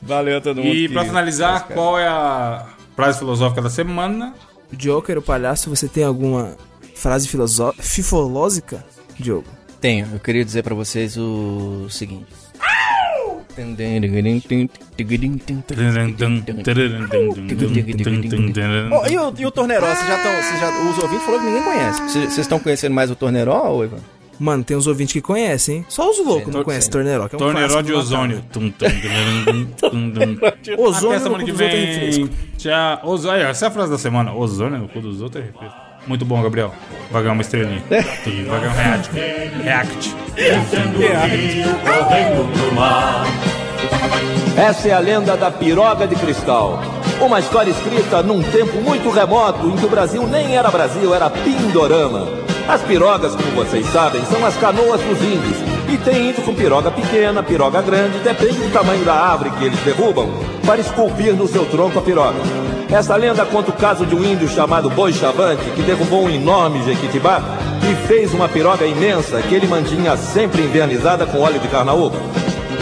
Valeu todo mundo. E pra finalizar, faz, qual é a frase filosófica da semana? Joker, o Palhaço, você tem alguma frase filosófica? Fifológica? Diogo. Tenho, eu queria dizer pra vocês o seguinte. Oh, e, o, e o Torneró, vocês já estão. Os ouvintes falaram que ninguém conhece. Vocês estão conhecendo mais o Torneró ou Ivan? Mano, tem uns ouvintes que conhecem, hein? Só os loucos sei, não conhecem o Torneró. Que é um Torneró de ozônio. Ozônio no cu dos outros é refresco. Tchau. Essa é a frase da semana. Ozônio no cu dos outros é refresco. Muito bom, Gabriel. Vai ganhar uma estrelinha. Vai ganhar um react. React. Essa é a lenda da piroga de cristal. Uma história escrita num tempo muito remoto em que o Brasil nem era Brasil, era Pindorama. As pirogas, como vocês sabem, são as canoas dos índios. E tem índio com piroga pequena, piroga grande, depende do tamanho da árvore que eles derrubam para esculpir no seu tronco a piroga. Essa lenda conta o caso de um índio chamado Boi Chavante, que derrubou um enorme jequitibá e fez uma piroga imensa que ele mantinha sempre invernizada com óleo de carnaúba.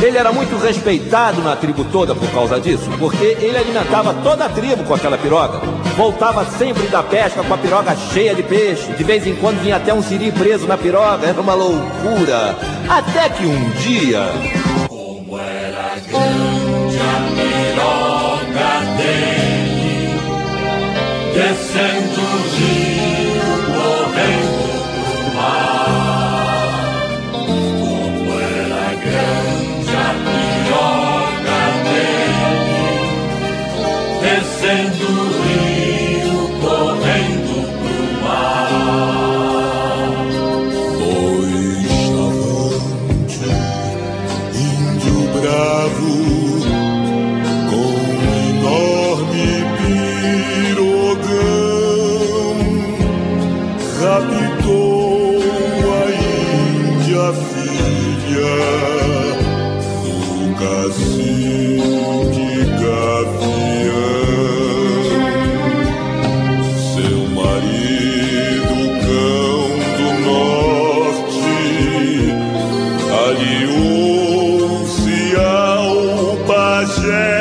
Ele era muito respeitado na tribo toda por causa disso, porque ele alimentava toda a tribo com aquela piroga. Voltava sempre da pesca com a piroga cheia de peixe. De vez em quando vinha até um siri preso na piroga. Era uma loucura. Até que um dia... Como era grande a piroga dele, descendo o rio, correndo pro mar. Como era grande a piroga dele, descendo o rio, correndo pro mar. Boi Chavante, índio bravo, habitou a Índia, filha do cacique Gavião. Seu marido, cão do norte, aliou-se ao pajé.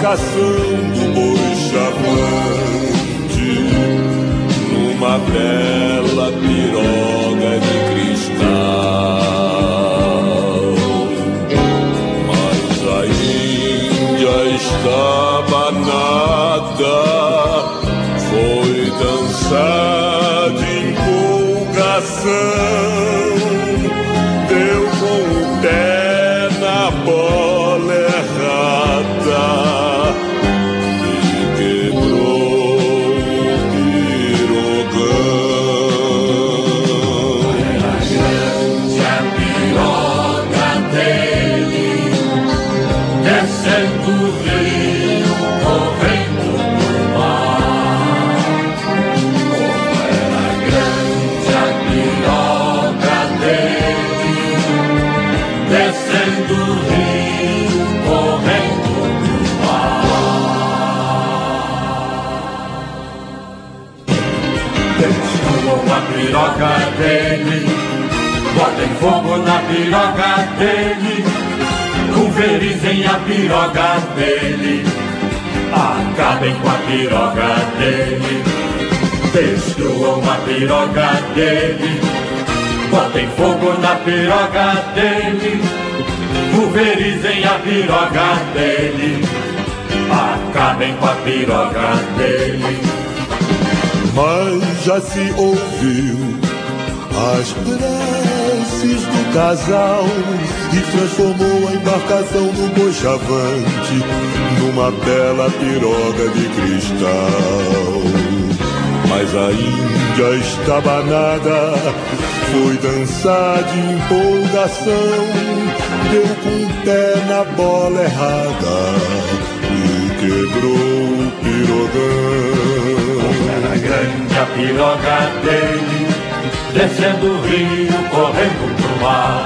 Caçando boi chavante numa bela piroga de cristal. Mas a Índia estava nada, foi dançar de empolgação. Deu com o pé na bola errada. Piroca dele, botem fogo na piroca dele, pulverizem a piroca dele, acabem com a piroca dele, destruam a piroca dele, botem fogo na piroca dele, pulverizem a piroca dele, acabem com a piroca dele. Mas já se ouviu as preces do casal e transformou a embarcação do Bochavante numa bela piroga de cristal. Mas a Índia estabanada foi dançar de empolgação, deu com o pé na bola errada e quebrou o pirogão. Era grande a piroga dele, descendo o rio, correndo pro mar.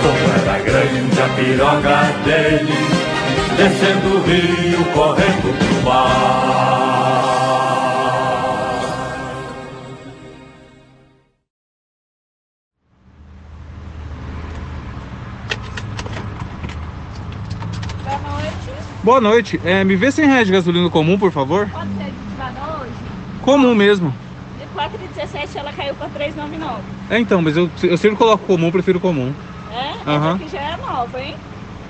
Como era grande a piroga dele, descendo o rio, correndo pro mar. Boa noite. É, me vê cem reais de gasolina comum, por favor. Pode ser desvador hoje? Comum mesmo. De quatro e dezessete ela caiu para três e noventa e nove. É, então, mas eu, eu sempre coloco comum, prefiro comum. É? Uhum. Essa aqui já é nova, hein?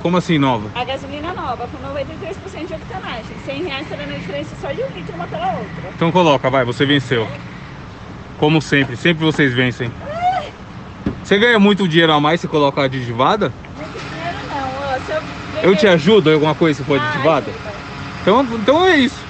Como assim nova? A gasolina nova, com noventa e três por cento de octanagem. cem reais será na diferença só de um litro uma pela outra. Então coloca, vai, você venceu. É. Como sempre, sempre vocês vencem. Ah. Você ganha muito dinheiro a mais se colocar adivada? Muito dinheiro não, ó. Se eu, ganhei... eu te ajudo em alguma coisa se for ah, adivada? Então, então é isso.